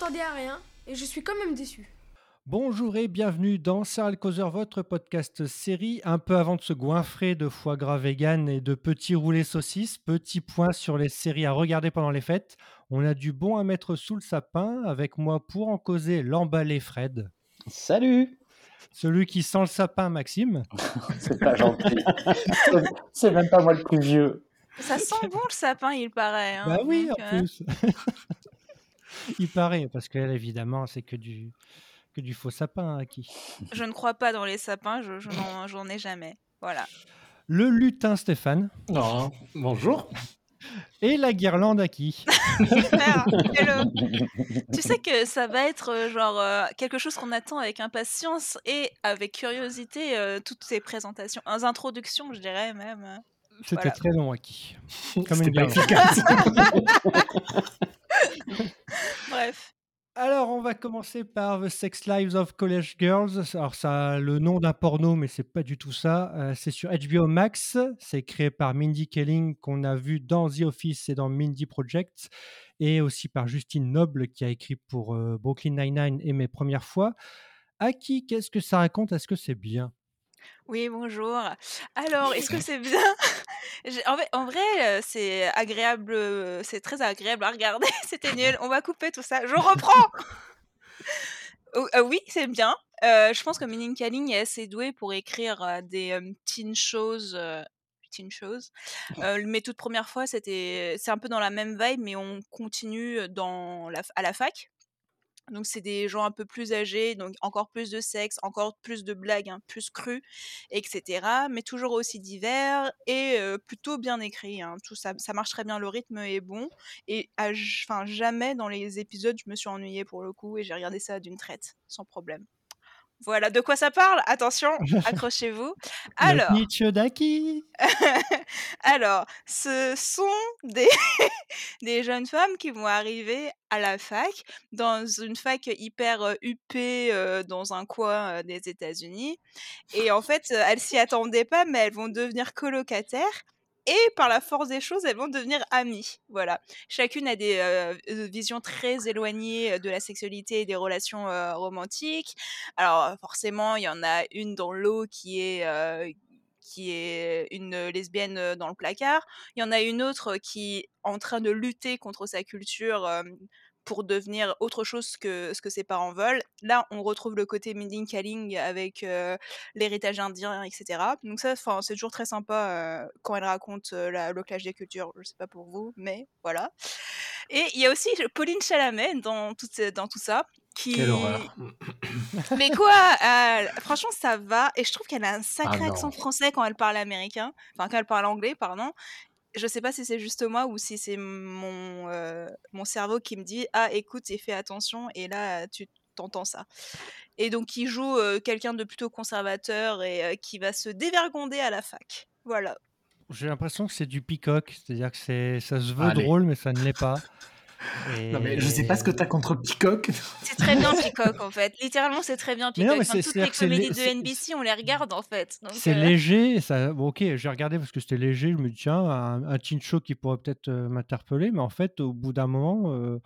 m'attendais à rien et je suis quand même déçu. Bonjour et bienvenue dans Serial Causeur, votre podcast série. Un peu avant de se goinfrer de foie gras vegan et de petits roulés saucisses, petit point sur les séries à regarder pendant les fêtes. On a du bon à mettre sous le sapin. Avec moi pour en causer, l'emballé Fred. Salut. Celui qui sent le sapin, Maxime. C'est pas gentil. C'est même pas moi le plus vieux. Ça sent bon le sapin, il paraît. Hein, bah oui, donc, en plus. Il paraît, parce qu'elle, évidemment, c'est que du faux sapin acquis. Je ne crois pas dans les sapins, j'en ai jamais. Voilà. Le lutin Stéphane. Oh, bonjour. Et la guirlande acquis. Super. Tu sais que ça va être genre quelque chose qu'on attend avec impatience et avec curiosité, toutes ces présentations, introductions, je dirais même. C'était très long acquis. Comme une guirlande. Bref. Alors, on va commencer par The Sex Lives of College Girls. Alors, ça a le nom d'un porno, mais c'est pas du tout ça. C'est sur HBO Max. C'est créé par Mindy Kaling, qu'on a vu dans The Office et dans Mindy Project. Et aussi par Justine Noble, qui a écrit pour Brooklyn Nine-Nine et Mes Premières Fois. Aki, qu'est-ce que ça raconte? Est-ce que c'est bien? Oui, bonjour. Alors, est-ce que c'est bien? En vrai, c'est agréable, c'est très agréable à regarder. C'était nul, on va couper tout ça. Je reprends. Oui, c'est bien. Je pense que Mindy Kaling est assez douée pour écrire des teen shows. Mes toutes premières fois, c'est un peu dans la même vibe, mais on continue à la fac. Donc, c'est des gens un peu plus âgés, donc encore plus de sexe, encore plus de blagues, hein, plus crues, etc. Mais toujours aussi divers et plutôt bien écrit. Hein. Tout ça, ça marche très bien, le rythme est bon. Et jamais dans les épisodes, je me suis ennuyée pour le coup et j'ai regardé ça d'une traite, sans problème. Voilà de quoi ça parle. Attention, accrochez-vous. Alors, Alors, ce sont des jeunes femmes qui vont arriver à la fac, dans une fac hyper huppée dans un coin des États-Unis. Et en fait, elles s'y attendaient pas, mais elles vont devenir colocataires. Et par la force des choses, elles vont devenir amies. Voilà. Chacune a des visions très éloignées de la sexualité et des relations romantiques. Alors forcément, il y en a une dans l'eau qui est une lesbienne dans le placard. Il y en a une autre qui est en train de lutter contre sa culture pour devenir autre chose que ce que ses parents veulent. Là, on retrouve le côté Mindy Kaling avec l'héritage indien, etc. Donc ça, c'est toujours très sympa quand elle raconte le clash des cultures. Je ne sais pas pour vous, mais voilà. Et il y a aussi Pauline Chalamet dans tout ça. Quelle horreur. Mais quoi, franchement, ça va. Et je trouve qu'elle a un sacré accent français quand elle parle américain. Enfin, quand elle parle anglais, pardon. Je sais pas si c'est juste moi ou si c'est mon cerveau qui me dit « Ah, écoute et fais attention » et là, tu t'entends ça. Et donc, il joue quelqu'un de plutôt conservateur et qui va se dévergonder à la fac. Voilà. J'ai l'impression que c'est du peacock, c'est-à-dire que ça se veut drôle, mais ça ne l'est pas. Et... Non, mais je sais pas ce que t'as contre Peacock. C'est très bien Peacock en fait. Littéralement, c'est très bien Peacock. Enfin, toutes les comédies de NBC, on les regarde en fait. Donc, c'est léger. Ça... Bon, ok, j'ai regardé parce que c'était léger. Je me dis, tiens, un teen show qui pourrait peut-être m'interpeller. Mais en fait, au bout d'un moment,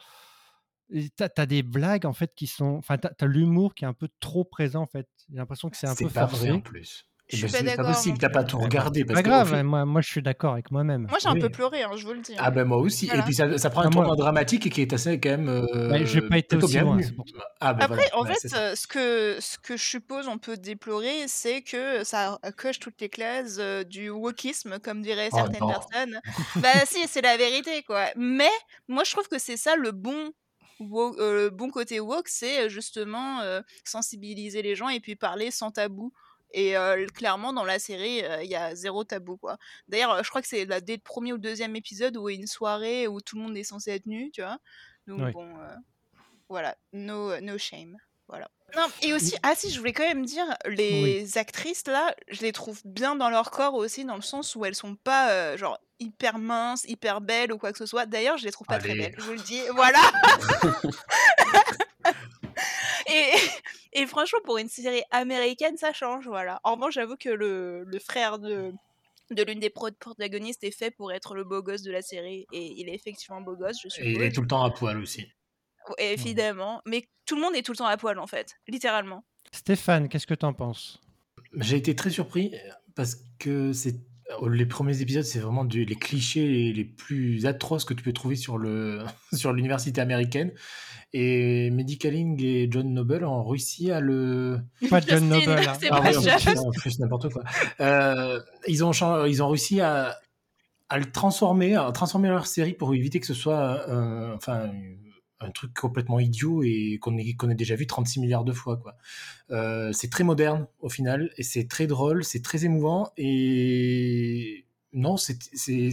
t'as des blagues en fait qui sont. Enfin, t'as l'humour qui est un peu trop présent en fait. J'ai l'impression que c'est peu forcé. C'est pas vrai en plus. C'est pas possible, t'as pas tout regardé. Pas grave, moi je suis d'accord avec moi-même. Moi j'ai un peu pleuré, hein, je vous le dis. Ah ben moi aussi, voilà. Et puis ça prend un tournant dramatique et qui est assez quand même. J'ai pas été aussi loin. Après, en fait, ce que je suppose on peut déplorer, c'est que ça coche toutes les classes du wokisme, comme diraient certaines personnes. Bah si, c'est la vérité quoi. Mais moi je trouve que c'est ça le bon. Le bon côté woke, c'est justement sensibiliser les gens et puis parler sans tabou. Et clairement, dans la série, il y a zéro tabou, quoi. D'ailleurs, je crois que c'est dès le premier ou le deuxième épisode où il y a une soirée où tout le monde est censé être nu, tu vois. Donc oui. Bon, voilà, no shame, voilà. Non, et aussi, je voulais quand même dire, les actrices, là, je les trouve bien dans leur corps aussi, dans le sens où elles sont pas, genre, hyper minces, hyper belles ou quoi que ce soit. D'ailleurs, je les trouve pas très belles, je vous le dis. Voilà. Et franchement, pour une série américaine, ça change, voilà. En revanche, j'avoue que le frère de l'une des protagonistes est fait pour être le beau gosse de la série. Et il est effectivement beau gosse, je suppose. Et il est tout le temps à poil aussi. évidemment. Mais tout le monde est tout le temps à poil, en fait, littéralement. Stéphane, qu'est-ce que t'en penses? J'ai été très surpris parce que les premiers épisodes, c'est vraiment les clichés les plus atroces que tu peux trouver sur l'université américaine. Et Mindy Kaling et John Noble ont réussi à le... Pas John Noble, hein. C'est n'importe quoi. Ils ont réussi à le transformer, à transformer leur série pour éviter que ce soit un truc complètement idiot et qu'on ait déjà vu 36 milliards de fois, quoi. C'est très moderne au final et c'est très drôle, c'est très émouvant et non, c'est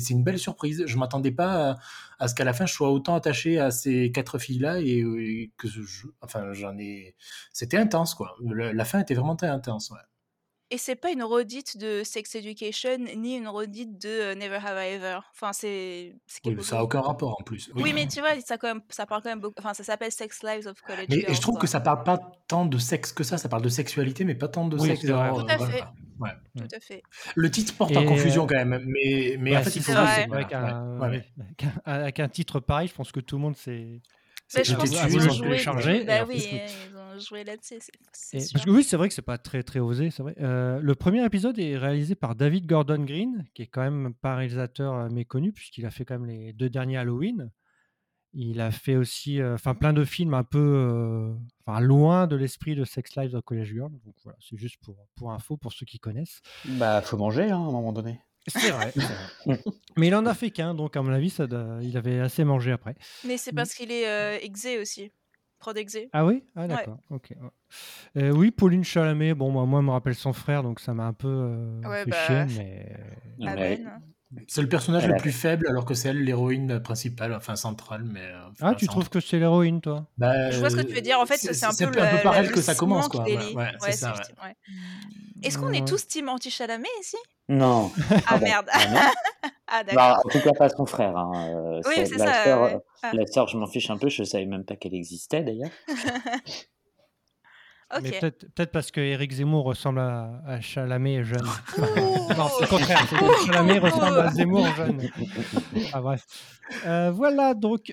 une belle surprise. Je m'attendais pas à ce qu'à la fin je sois autant attaché à ces quatre filles là et que c'était intense, quoi. La fin était vraiment très intense, ouais. Et c'est pas une redite de Sex Education ni une redite de Never Have I Ever. Enfin, c'est quelque chose. Ça n'a aucun rapport en plus. Oui, mais tu vois, ça parle quand même beaucoup. Enfin, ça s'appelle Sex Lives of College Girls. Mais je trouve que ça parle pas tant de sexe que ça. Ça parle de sexualité, mais pas tant de sexe. Tout à fait. Le titre porte en confusion quand même. Mais ouais, en fait, c'est vrai. Avec un titre pareil, je pense que tout le monde s'est... je pense qu'ils ont joué là-dessus. Parce que oui, c'est vrai que c'est pas très très osé, c'est vrai. Le premier épisode est réalisé par David Gordon Green, qui est quand même pas réalisateur méconnu puisqu'il a fait quand même les 2 derniers Halloween. Il a fait aussi, plein de films un peu, loin de l'esprit de Sex Lives of College Girl. Donc voilà, c'est juste pour info pour ceux qui connaissent. Bah, faut manger, hein, à un moment donné. C'est vrai. Mais il en a fait qu'un, donc à mon avis, il avait assez mangé après. Mais c'est parce qu'il est exé aussi, prod exé. Ah oui ? Ah d'accord, ouais. Ok. Ouais. Oui, Pauline Chalamet, moi, elle me rappelle son frère, donc ça m'a un peu fait chier, mais... C'est le personnage le plus faible, alors que c'est elle l'héroïne principale, centrale. Mais, tu trouves que c'est l'héroïne, toi ? Je vois ce que tu veux dire. En fait, c'est un peu par elle que ça commence, quoi. Ouais, c'est ça. Est-ce qu'on est tous team anti-Chalamet ici ? Non. Ah merde. Ah d'accord. Bah, en tout cas, pas son frère. Hein. Oui, c'est ça. La sœur, je m'en fiche un peu. Je savais même pas qu'elle existait, d'ailleurs. Okay. Mais peut-être parce que Éric Zemmour ressemble à Chalamet jeune. Non, c'est le contraire. Chalamet ressemble à Zemmour jeune. Ah bref. Voilà, donc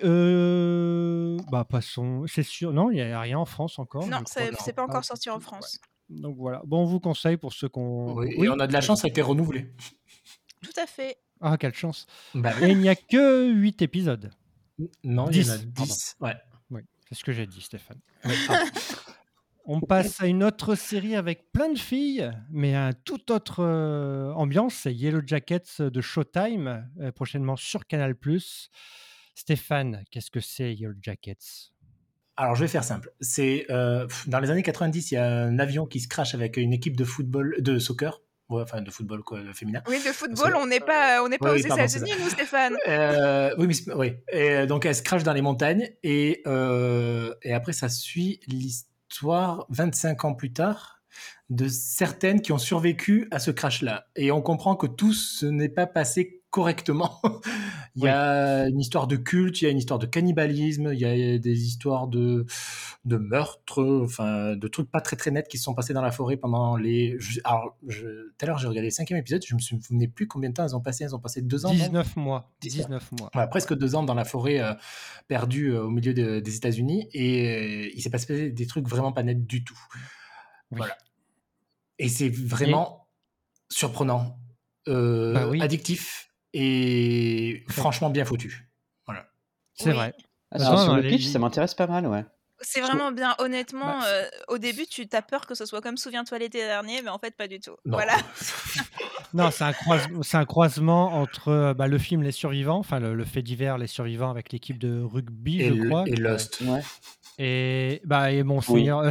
passons. C'est sûr. Non, il n'y a rien en France encore. Non, c'est pas encore sorti en France. Ouais. Donc voilà. Bon, on vous conseille pour ceux qu'on. Oui, on a de la chance, ça a été renouvelé. Tout à fait. Ah, quelle chance. Et il n'y a que 8 épisodes. Non, 10. Il y en a 10. Ouais. Oui, c'est ce que j'ai dit, Stéphane. Ouais. On passe à une autre série avec plein de filles, mais à toute autre ambiance. C'est Yellow Jackets de Showtime, prochainement sur Canal+. Stéphane, qu'est-ce que c'est Yellow Jackets ? Alors, je vais faire simple. C'est dans les années 90, il y a un avion qui se crache avec une équipe de soccer. De football, quoi, féminin. Oui, de football, on n'est pas aux États-Unis, nous, Stéphane. Oui. Et donc, elle se crache dans les montagnes et après, ça suit l'histoire 25 ans plus tard de certaines qui ont survécu à ce crash-là. Et on comprend que tout ce n'est pas passé correctement. Il y a une histoire de culte, il y a une histoire de cannibalisme, il y a des histoires de meurtre, de trucs pas très très nets qui se sont passés dans la forêt pendant les... Alors, tout à l'heure, j'ai regardé le 5e épisode, je ne me souvenais plus combien de temps ils ont passé. Ils ont passé 2 ans. 19 mois. Ouais, presque 2 ans dans la forêt perdue au milieu des États-Unis et il s'est passé des trucs vraiment pas nets du tout. Oui. Voilà. Et c'est vraiment surprenant, addictif et franchement bien foutu. Voilà. C'est vrai. Sur le pitch, ça m'intéresse pas mal, ouais. C'est vraiment bien, honnêtement. Au début, tu as peur que ce soit comme Souviens-toi l'été dernier, mais en fait, pas du tout. Non. Voilà. Non, c'est un croisement entre le film Les Survivants, le fait divers Les Survivants avec l'équipe de rugby, je crois. Et Lost. Ouais. Et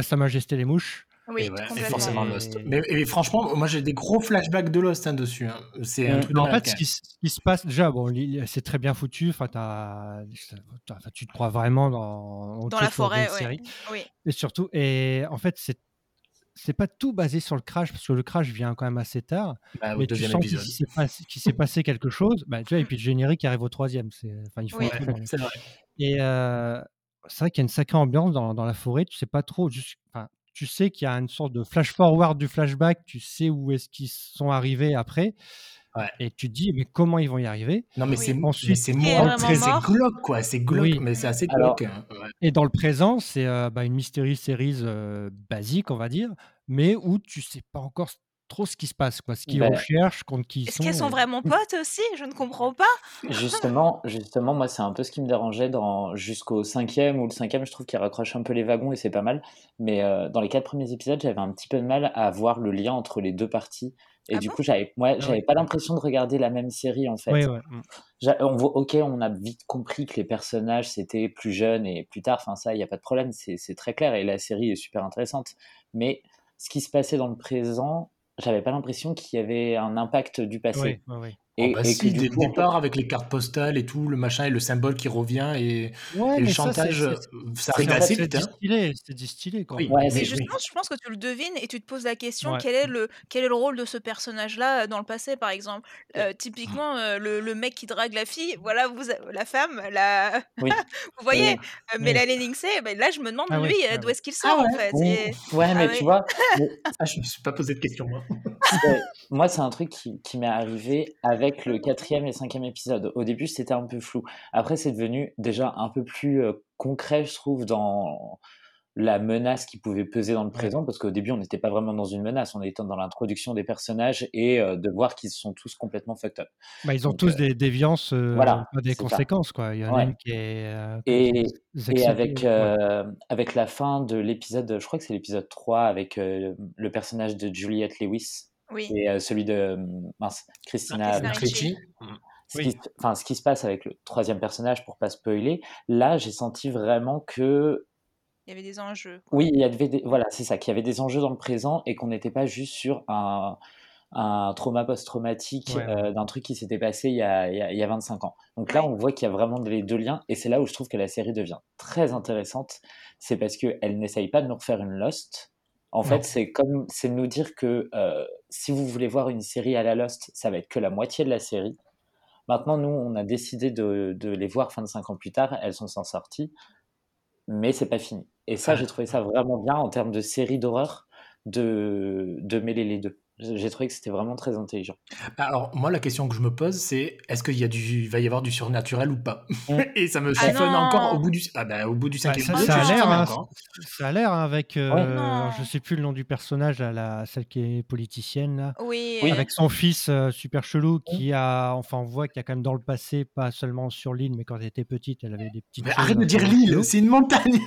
Sa Majesté les Mouches. Oui, et forcément Lost. Mais franchement, moi j'ai des gros flashbacks de Lost dessus. Hein. C'est un truc. En fait, ce qui se passe déjà, c'est très bien foutu. Enfin, tu te crois vraiment dans la forêt, ouais. Série. Oui. Et surtout, en fait, c'est pas tout basé sur le crash parce que le crash vient quand même assez tard. Mais tu sens qu'il s'est passé quelque chose. Tu vois, et puis le générique arrive au 3e. C'est vrai. Et c'est vrai qu'il y a une sacrée ambiance dans la forêt. Tu sais pas trop juste. Tu sais qu'il y a une sorte de flash-forward du flashback, tu sais où est-ce qu'ils sont arrivés après, Ouais. Et tu te dis, mais comment ils vont y arriver? Non, mais oui. c'est mort, c'est glauque, quoi. C'est glauque, oui. Mais c'est assez glauque. Ouais. Et dans le présent, c'est une mystery series basique, on va dire, mais où tu ne sais pas encore trop ce qui se passe, quoi, ce qu'ils recherchent, contre qui ils sont. Est-ce qu'elles sont vraiment potes aussi? Je ne comprends pas. Justement, moi, c'est un peu ce qui me dérangeait jusqu'au 5e ou le 5e, je trouve qu'ils raccrochent un peu les wagons et c'est pas mal. Mais dans les 4 premiers épisodes, j'avais un petit peu de mal à voir le lien entre les deux parties. Et j'avais pas l'impression de regarder la même série, en fait. Oui, ouais. On a vite compris que les personnages, c'était plus jeunes et plus tard. Enfin, ça, il n'y a pas de problème, c'est très clair. Et la série est super intéressante. Mais ce qui se passait dans le présent, j'avais pas l'impression qu'il y avait un impact du passé. Oui, oui. Et dès le départ, avec les cartes postales et tout, le machin et le symbole qui revient et le chantage, ça arrive assez vite. C'est distillé. Quand même. Oui, mais justement, je pense que tu le devines et tu te poses la question quel est le rôle de ce personnage-là dans le passé, par exemple. Typiquement, le mec qui drague la fille, voilà, la femme, oui. Vous voyez, Mélanie Lynskey, là, je me demande, d'où est-ce qu'il sort, en fait. Tu vois, je me suis pas posé de question, moi. Moi, c'est un truc qui m'est arrivé avec le 4e et 5e épisode. Au début, c'était un peu flou. Après, c'est devenu déjà un peu plus concret, je trouve, dans la menace qui pouvait peser dans le présent, parce qu'au début, on n'était pas vraiment dans une menace, on était dans l'introduction des personnages et de voir qu'ils sont tous complètement fucked up. Ils ont tous des déviances, des conséquences, quoi. Il y en a une qui est... et avec la fin de l'épisode, je crois que c'est l'épisode 3, avec le personnage de Juliette Lewis, et celui de Christina Ricci. Ce qui se passe avec le 3e personnage, pour ne pas spoiler, là, j'ai senti vraiment que il y avait des enjeux. Oui, qu'il y avait des enjeux dans le présent et qu'on n'était pas juste sur un trauma post-traumatique d'un truc qui s'était passé il y a 25 ans. Donc là, on voit qu'il y a vraiment les deux liens et c'est là où je trouve que la série devient très intéressante. C'est parce qu'elle n'essaye pas de nous refaire une Lost. En fait, c'est nous dire que si vous voulez voir une série à la Lost, ça va être que la moitié de la série. Maintenant, nous, on a décidé de les voir 25 ans plus tard. Elles sont s'en sorties. Mais c'est pas fini. Et ça, j'ai trouvé ça vraiment bien en termes de série d'horreur de mêler les deux. J'ai trouvé que c'était vraiment très intelligent. Alors, moi, la question que je me pose, c'est est-ce qu'il va y avoir du surnaturel ou pas? Et ça me chiffonne encore au bout du 5e. Ça a l'air avec, je sais plus le nom du personnage, celle qui est politicienne, là, avec son fils super chelou, on voit qu'il y a quand même dans le passé, pas seulement sur l'île, mais quand elle était petite, elle avait des petites... Mais arrête de dire l'île, c'est une montagne.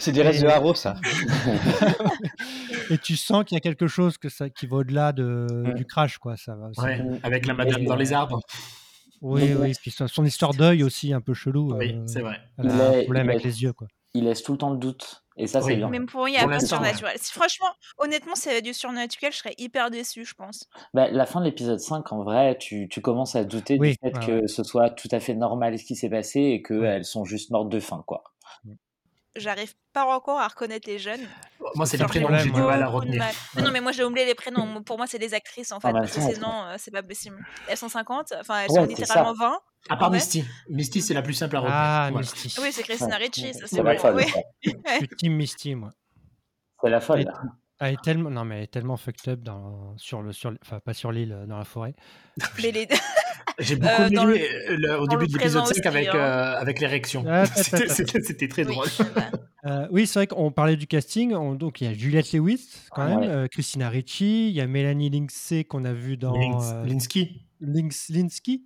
C'est des restes de Haro, ça. Et tu sens qu'il y a quelque chose qui va au-delà du crash, quoi. Ça va. Avec la madame dans les arbres. Oui, oui. Puis son histoire d'œil aussi, un peu chelou. Oui, c'est vrai. Problème avec les yeux, quoi. Il laisse tout le temps le doute. Et ça, c'est bien. Même pour rien, il n'y a pas de surnaturel. Si, franchement, honnêtement, s'il y avait du surnaturel, je serais hyper déçu, je pense. La fin de l'épisode 5, en vrai, tu commences à douter du fait que ce soit tout à fait normal ce qui s'est passé et qu'elles sont juste mortes de faim, quoi. J'arrive pas encore à reconnaître les jeunes. Moi, c'est les prénoms que j'ai du mal à retenir. Non, mais moi, j'ai oublié les prénoms. Pour moi, c'est des actrices, en fait. C'est pas possible. Elles sont 50, elles sont littéralement 20. À part Misty. Misty, c'est la plus simple à retenir. Ah, voilà. Misty. Oui, c'est Christina Ricci. Ça, c'est vrai. Je suis team Misty, moi. C'est la folle, là. Elle est tellement... Non, mais elle est tellement fucked up Enfin, pas sur l'île, dans la forêt. Mais les... J'ai beaucoup aimé au début de l'épisode 5 avec l'érection. C'était très drôle. Oui, c'est vrai qu'on parlait du casting. Donc, il y a Juliette Lewis, quand même, Christina Ricci, il y a Mélanie Lynskey qu'on a vue dans... Lynskey Lynskey.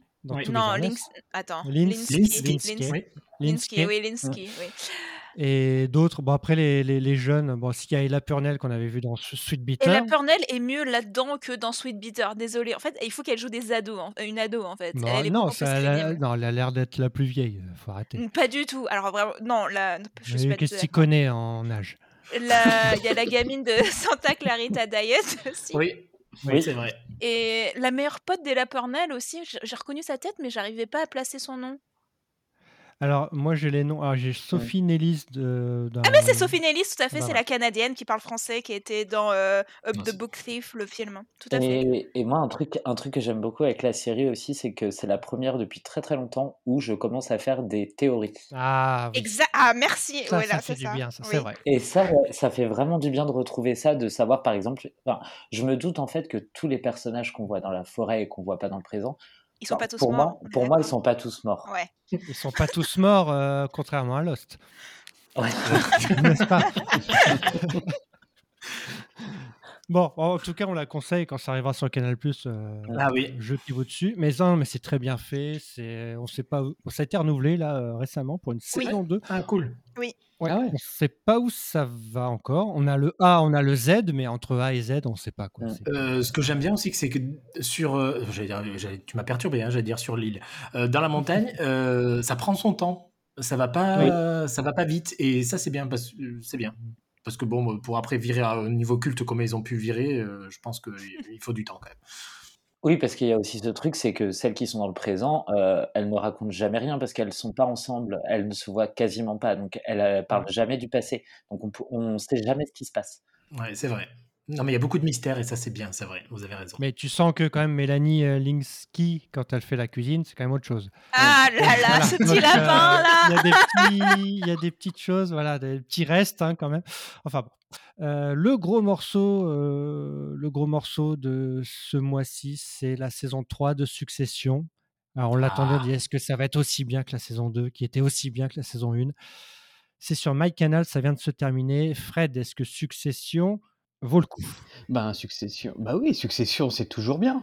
Et d'autres, après les jeunes, s'il y a Ella Purnell qu'on avait vu dans Sweet Beater. Ella Purnell est mieux là-dedans que dans Sweet Beater, désolé. En fait, il faut qu'elle joue des ados, une ado en fait. Elle a l'air d'être la plus vieille, faut arrêter. Pas du tout, alors vraiment, non, je sais pas. Qu'est-ce que tu connais en âge? Il y a la gamine de Santa Clarita Diet aussi. Oui, c'est vrai. Et la meilleure pote d'Ella Purnell aussi, j'ai reconnu sa tête, mais j'arrivais pas à placer son nom. Alors, moi, j'ai les noms. Alors, j'ai Sophie Nélisse. Ah, mais c'est Sophie Nélisse, tout à fait. Bah, c'est la Canadienne qui parle français, qui était dans Up the Book Thief, le film. Tout à fait. Et moi, un truc que j'aime beaucoup avec la série aussi, c'est que c'est la première depuis très très longtemps où je commence à faire des théories. Ah, oui. Ah merci. Ça, ouais, là, ça fait du bien, ça, oui. C'est vrai. Et ça, ça fait vraiment du bien de retrouver ça, de savoir, par exemple... Enfin, je me doute, en fait, que tous les personnages qu'on voit dans la forêt et qu'on voit pas dans le présent... Ils sont pas tous morts. Pour moi, ils sont pas tous morts. Ouais. Ils sont pas tous morts, contrairement à Lost. Ouais. N'est-ce pas ? Bon, en tout cas, on la conseille quand ça arrivera sur Canal+. Oui. Jetez vous dessus. Mais non, mais c'est très bien fait. C'est, on sait pas où... Ça a été renouvelé là récemment pour une saison 2. Ah cool. Oui. Ouais, ah ouais. On ne sait pas où ça va encore. On a le A, on a le Z, mais entre A et Z, on ne sait pas quoi. Ce que j'aime bien aussi, c'est que sur, tu m'as perturbé, hein, j'allais dire sur l'île, dans la montagne, ça prend son temps. Ça va pas vite, et ça c'est bien. Parce que bon, pour après virer au niveau culte comme ils ont pu virer, je pense qu'il faut du temps quand même. Oui, parce qu'il y a aussi ce truc, c'est que celles qui sont dans le présent, elles ne racontent jamais rien parce qu'elles ne sont pas ensemble, elles ne se voient quasiment pas, donc elles ne parlent jamais du passé, donc on ne sait jamais ce qui se passe. Oui, c'est vrai. Non, mais il y a beaucoup de mystères et ça, c'est bien, c'est vrai, vous avez raison. Mais tu sens que quand même Mélanie Lynskey, quand elle fait la cuisine, c'est quand même autre chose. Ah là là, voilà. Ce petit lapin là. Il y a des petites choses, voilà, des petits restes hein, quand même. Enfin bon. Le gros morceau de ce mois-ci, c'est la saison 3 de Succession. Alors on l'attendait, on dit est-ce que ça va être aussi bien que la saison 2, qui était aussi bien que la saison 1. C'est sur My Canal, ça vient de se terminer. Fred, est-ce que Succession vaut le coup? Succession. Bah oui, Succession, c'est toujours bien.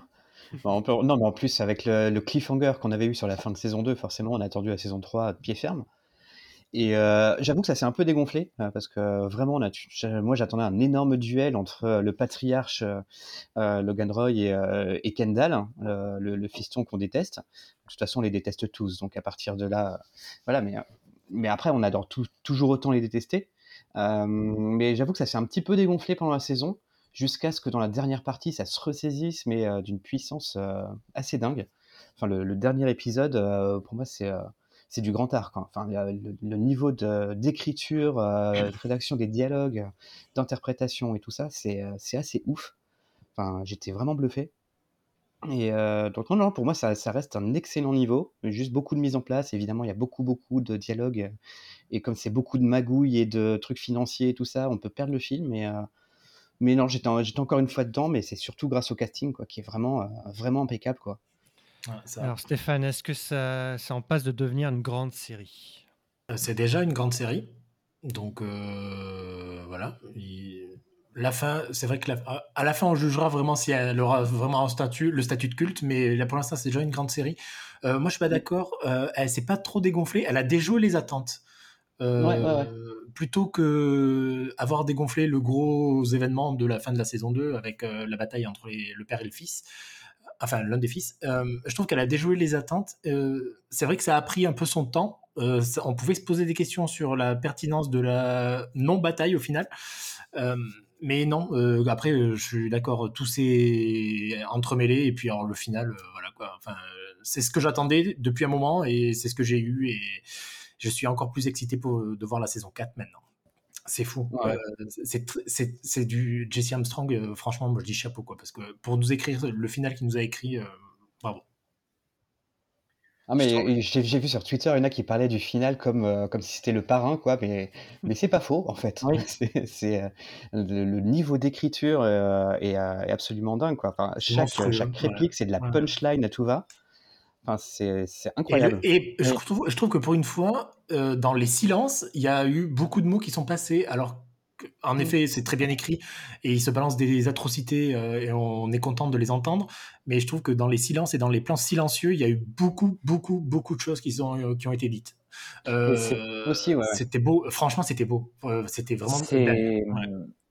Non, mais en plus, avec le cliffhanger qu'on avait eu sur la fin de saison 2, forcément, on a attendu la saison 3 de pied ferme. Et j'avoue que ça s'est un peu dégonflé parce que vraiment, moi j'attendais un énorme duel entre le patriarche Logan Roy et Kendall, le fiston qu'on déteste. De toute façon, on les déteste tous. Donc à partir de là, voilà. Mais après, on adore toujours autant les détester. Mais j'avoue que ça s'est un petit peu dégonflé pendant la saison jusqu'à ce que dans la dernière partie, ça se ressaisisse, mais d'une puissance assez dingue. Enfin, le dernier épisode, pour moi, c'est du grand art, quoi. Enfin, le niveau d'écriture, de rédaction des dialogues, d'interprétation et tout ça, c'est assez ouf. Enfin, j'étais vraiment bluffé. Et donc non, pour moi, ça reste un excellent niveau. Juste beaucoup de mise en place. Évidemment, il y a beaucoup de dialogues. Et comme c'est beaucoup de magouilles et de trucs financiers et tout ça, on peut perdre le film. Mais non, j'étais encore une fois dedans, mais c'est surtout grâce au casting, quoi, qui est vraiment, vraiment impeccable, quoi. Ah, alors Stéphane, est-ce que ça en passe de devenir une grande série ? C'est déjà une grande série, donc voilà. La fin, c'est vrai que à la fin on jugera vraiment si elle aura vraiment le statut de culte, mais là pour l'instant c'est déjà une grande série. Moi je suis pas d'accord, elle s'est pas trop dégonflée, elle a déjoué les attentes. Plutôt que avoir dégonflé le gros événement de la fin de la saison 2 avec la bataille entre le père et le fils. Enfin, l'un des fils, je trouve qu'elle a déjoué les attentes. C'est vrai que ça a pris un peu son temps. On pouvait se poser des questions sur la pertinence de la non-bataille au final. Mais non, après, je suis d'accord, tout s'est entremêlé. Et puis, alors, le final, voilà quoi. Enfin, c'est ce que j'attendais depuis un moment et c'est ce que j'ai eu. Et je suis encore plus excité de voir la saison 4 maintenant. C'est fou. Ouais. C'est du Jesse Armstrong. Franchement, moi, je dis chapeau, quoi, parce que pour nous écrire le final qu'il nous a écrit, bravo. Ah, mais j'ai vu sur Twitter, il y en a qui parlaient du final comme si c'était le parrain, quoi, mais c'est pas faux, en fait. Oui. Le niveau d'écriture est absolument dingue, quoi. Enfin, chaque réplique, c'est de la punchline à tout va. Enfin, c'est incroyable. Et je trouve que pour une fois, dans les silences, il y a eu beaucoup de mots qui sont passés. Alors qu'en effet, c'est très bien écrit et ils se balancent des atrocités et on est content de les entendre. Mais je trouve que dans les silences et dans les plans silencieux, il y a eu beaucoup, beaucoup, beaucoup de choses qui ont été dites. C'est aussi, ouais. C'était beau. Franchement, c'était beau. C'était vraiment.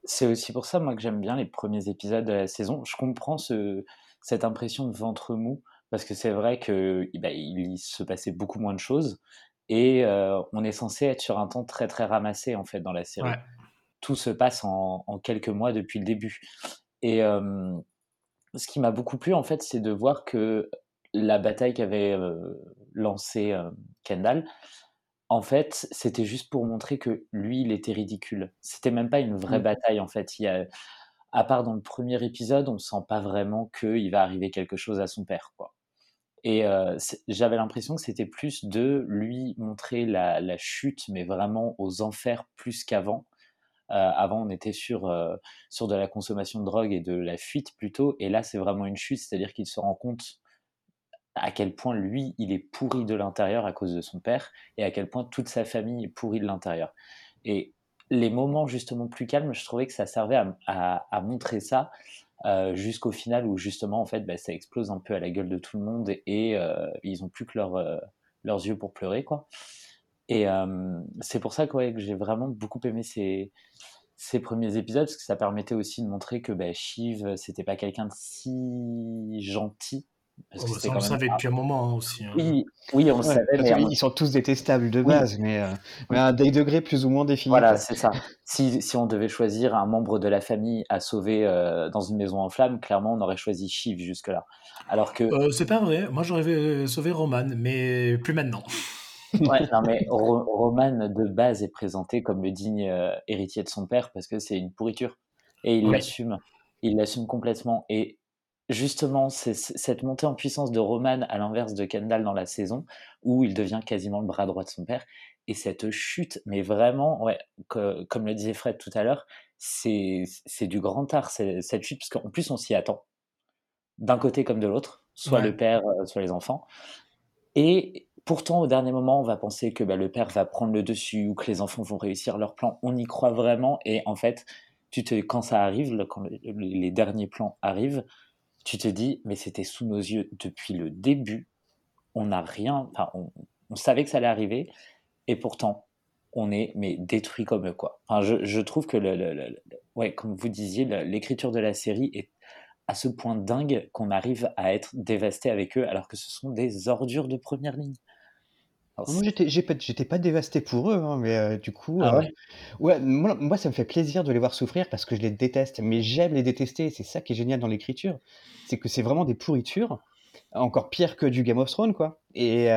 C'est aussi pour ça, moi, que j'aime bien les premiers épisodes de la saison. Je comprends cette impression de ventre mou. Parce que c'est vrai que il se passait beaucoup moins de choses et on est censé être sur un temps très très ramassé en fait dans la série. Ouais. Tout se passe en quelques mois depuis le début. Et ce qui m'a beaucoup plu en fait, c'est de voir que la bataille qu'avait lancée Kendall, en fait, c'était juste pour montrer que lui, il était ridicule. C'était même pas une vraie bataille, en fait. À part dans le premier épisode, on sent pas vraiment qu'il va arriver quelque chose à son père, quoi. Et j'avais l'impression que c'était plus de lui montrer la chute, mais vraiment aux enfers plus qu'avant. Avant, on était sur de la consommation de drogue et de la fuite plutôt. Et là, c'est vraiment une chute, c'est-à-dire qu'il se rend compte à quel point lui, il est pourri de l'intérieur à cause de son père et à quel point toute sa famille est pourrie de l'intérieur. Et les moments justement plus calmes, je trouvais que ça servait à montrer ça jusqu'au final où justement, en fait, ça explose un peu à la gueule de tout le monde et ils n'ont plus que leurs yeux pour pleurer, quoi. Et c'est pour ça que j'ai vraiment beaucoup aimé ces premiers épisodes, parce que ça permettait aussi de montrer que Shiv, c'était pas quelqu'un de si gentil. On le savait depuis un moment aussi. Oui, on le savait. Mais ils sont tous détestables de base, mais à des degrés plus ou moins définis. Voilà, c'est ça. Si on devait choisir un membre de la famille à sauver dans une maison en flammes, clairement, on aurait choisi Shiv jusque-là. Alors que... c'est pas vrai. Moi, j'aurais sauvé Roman, mais plus maintenant. Ouais, non, mais Roman, de base, est présenté comme le digne héritier de son père parce que c'est une pourriture. Et il l'assume. Il l'assume complètement. Et justement, c'est cette montée en puissance de Roman à l'inverse de Kendall dans la saison où il devient quasiment le bras droit de son père et cette chute, mais vraiment, comme le disait Fred tout à l'heure, c'est du grand art cette chute, parce qu'en plus on s'y attend d'un côté comme de l'autre, soit le père, soit les enfants, et pourtant au dernier moment on va penser que le père va prendre le dessus ou que les enfants vont réussir leur plan, on y croit vraiment, et en fait quand ça arrive, quand les derniers plans arrivent, tu te dis, mais c'était sous nos yeux depuis le début, on n'a rien, on savait que ça allait arriver, et pourtant, on est détruit comme eux, quoi. Enfin, je trouve que, comme vous disiez, l'écriture de la série est à ce point dingue qu'on arrive à être dévasté avec eux, alors que ce sont des ordures de première ligne. Moi, j'étais pas dévasté pour eux, hein, mais du coup... moi, ça me fait plaisir de les voir souffrir parce que je les déteste, mais j'aime les détester, et c'est ça qui est génial dans l'écriture, c'est que c'est vraiment des pourritures, encore pire que du Game of Thrones, quoi. Mais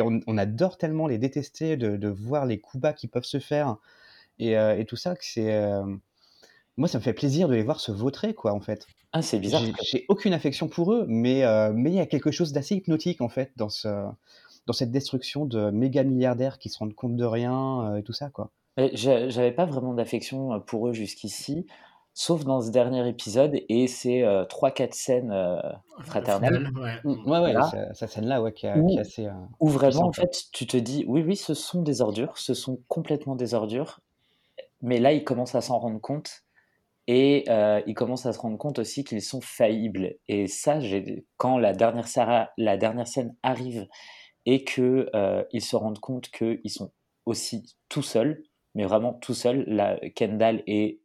on adore tellement les détester, de voir les coups bas qui peuvent se faire, et tout ça, que c'est... Moi, ça me fait plaisir de les voir se vautrer, quoi, en fait. Ah, c'est bizarre. J'ai aucune affection pour eux, mais il y a quelque chose d'assez hypnotique, en fait, dans cette destruction de méga milliardaires qui se rendent compte de rien et tout ça, quoi. Mais j'avais pas vraiment d'affection pour eux jusqu'ici, sauf dans ce dernier épisode et ces 3-4 scènes fraternelles. Cette scène-là, qui est assez... où vraiment, en fait, tu te dis, oui, ce sont des ordures, ce sont complètement des ordures, mais là, ils commencent à s'en rendre compte et ils commencent à se rendre compte aussi qu'ils sont faillibles. Et ça, quand la dernière scène arrive et qu'ils se rendent compte qu'ils sont aussi tout seuls, mais vraiment tout seuls. Là, Kendall est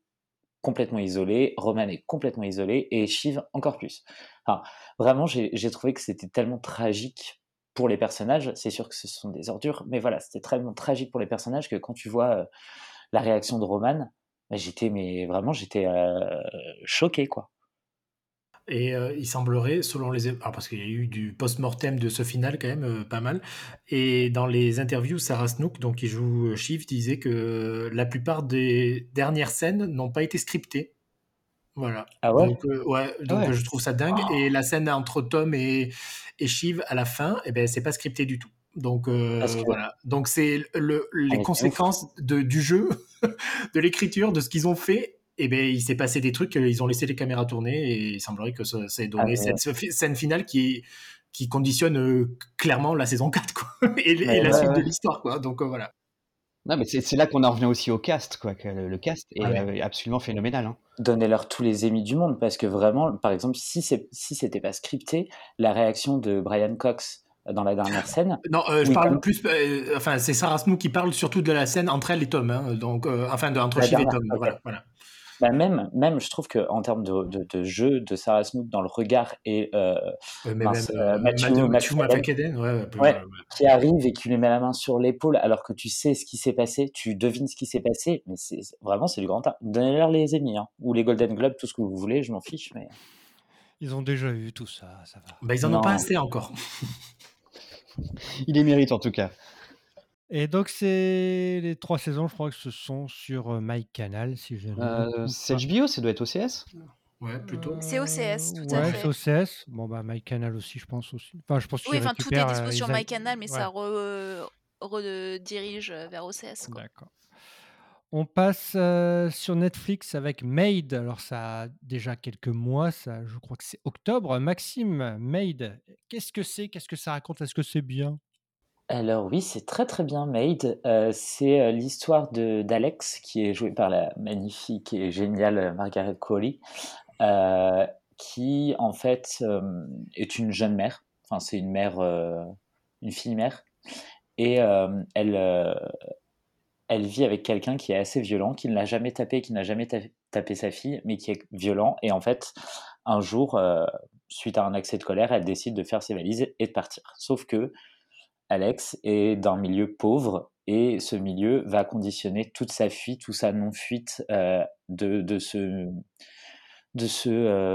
complètement isolé, Roman est complètement isolé, et Shiv encore plus. Enfin, vraiment, j'ai trouvé que c'était tellement tragique pour les personnages, c'est sûr que ce sont des ordures, mais voilà, c'était tellement tragique pour les personnages que quand tu vois la réaction de Roman, j'étais choqué, quoi. Et il semblerait, selon les... Alors, parce qu'il y a eu du post-mortem de ce final, quand même, pas mal. Et dans les interviews, Sarah Snook, donc, qui joue Shiv, disait que la plupart des dernières scènes n'ont pas été scriptées. Voilà. Ah ouais? Donc, je trouve ça dingue. Oh. Et la scène entre Tom et Shiv, à la fin, c'est pas scripté du tout. Donc, voilà. Donc c'est les conséquences du jeu, de l'écriture, de ce qu'ils ont fait. Il s'est passé des trucs, ils ont laissé les caméras tourner et il semblerait que ça ait donné cette scène finale qui conditionne clairement la saison 4, quoi, et la suite de l'histoire, quoi. Donc voilà. Non, mais c'est là qu'on en revient aussi au cast, quoi, que le cast est absolument phénoménal, hein. Donnez-leur tous les émis du monde, parce que vraiment, par exemple, si c'était pas scripté, la réaction de Brian Cox dans la dernière scène. Non, je parle plus. C'est Sarah Snook qui parle surtout de la scène entre elle et Tom, hein, donc entre Shiv et Tom. Okay. Voilà. Bah même, je trouve qu'en termes de jeu de Sarah Snook dans le regard et Mathieu Mapakeden, qui arrive et qui lui met la main sur l'épaule alors que tu sais ce qui s'est passé, tu devines ce qui s'est passé, mais c'est du grand art. Donnez-leur les Emmy, hein, ou les Golden Globes, tout ce que vous voulez, je m'en fiche, mais ils ont déjà eu tout ça, ça va. Ils en ont pas assez encore. Il les mérite en tout cas. Et donc, c'est les 3 saisons, je crois que ce sont sur My Canal. Si je c'est HBO, ça doit être OCS ? Ouais, plutôt. C'est OCS, tout à fait. Ouais, c'est OCS. Bon, bah, My Canal aussi, je pense aussi. Enfin, je pense que tout est dispo sur My Canal, mais ça redirige vers OCS. Quoi. D'accord. On passe sur Netflix avec Made. Alors, ça a déjà quelques mois, ça, je crois que c'est octobre. Maxime, Made, qu'est-ce que c'est ? Qu'est-ce que ça raconte ? Est-ce que c'est bien ? Alors oui, c'est très très bien Made. C'est l'histoire d'Alex qui est jouée par la magnifique et géniale Margaret Qualley, qui en fait est une jeune mère. Enfin, c'est une mère, une fille mère, et elle vit avec quelqu'un qui est assez violent, qui ne l'a jamais tapé, qui n'a jamais tapé sa fille, mais qui est violent. Et en fait, un jour, suite à un accès de colère, elle décide de faire ses valises et de partir. Sauf que Alex est d'un milieu pauvre et ce milieu va conditionner toute sa fuite, toute sa non-fuite de ce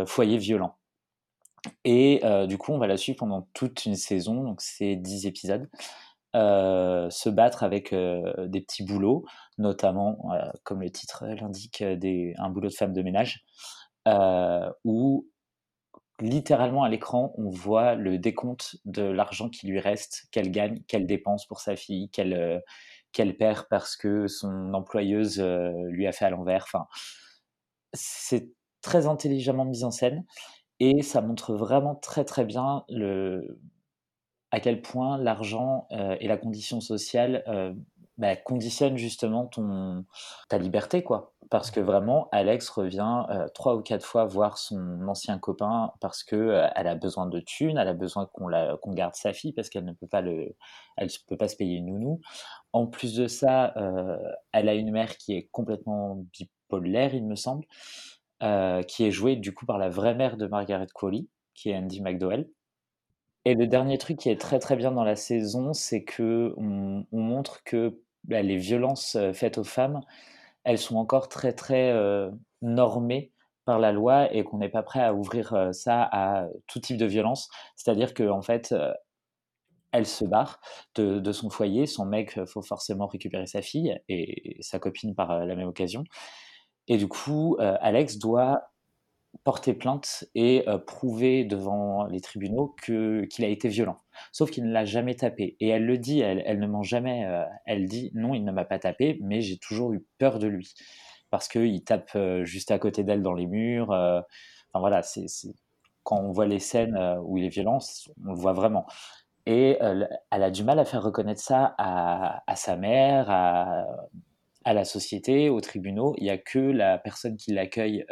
foyer violent. Et du coup, on va la suivre pendant toute une saison, donc c'est 10 épisodes, se battre avec des petits boulots, notamment, comme le titre l'indique, un boulot de femme de ménage, où littéralement à l'écran, on voit le décompte de l'argent qui lui reste, qu'elle gagne, qu'elle dépense pour sa fille, qu'elle perd parce que son employeuse lui a fait à l'envers. Enfin, c'est très intelligemment mis en scène et ça montre vraiment très très bien à quel point l'argent et la condition sociale conditionnent justement ta liberté, quoi. Parce que vraiment, Alex revient 3 ou 4 fois voir son ancien copain parce que elle a besoin de thunes, elle a besoin qu'on garde sa fille parce qu'elle ne peut pas elle peut pas se payer une nounou. En plus de ça, elle a une mère qui est complètement bipolaire, il me semble, qui est jouée du coup par la vraie mère de Margaret Qualley, qui est Andy McDowell. Et le dernier truc qui est très très bien dans la saison, c'est que on montre que les violences faites aux femmes, elles sont encore très très normées par la loi et qu'on n'est pas prêt à ouvrir ça à tout type de violence. C'est-à-dire qu'en fait, elle se barre de son foyer, son mec faut forcément récupérer sa fille et sa copine par la même occasion. Et du coup, Alex doit porter plainte et prouver devant les tribunaux qu'il a été violent. Sauf qu'il ne l'a jamais tapé. Et elle le dit, elle ne ment jamais. Elle dit « Non, il ne m'a pas tapé, mais j'ai toujours eu peur de lui. » Parce qu'il tape juste à côté d'elle dans les murs. Enfin voilà, quand on voit les scènes où il est violent, on le voit vraiment. Et elle a du mal à faire reconnaître ça à sa mère, à la société, aux tribunaux. Il n'y a que la personne qui l'accueille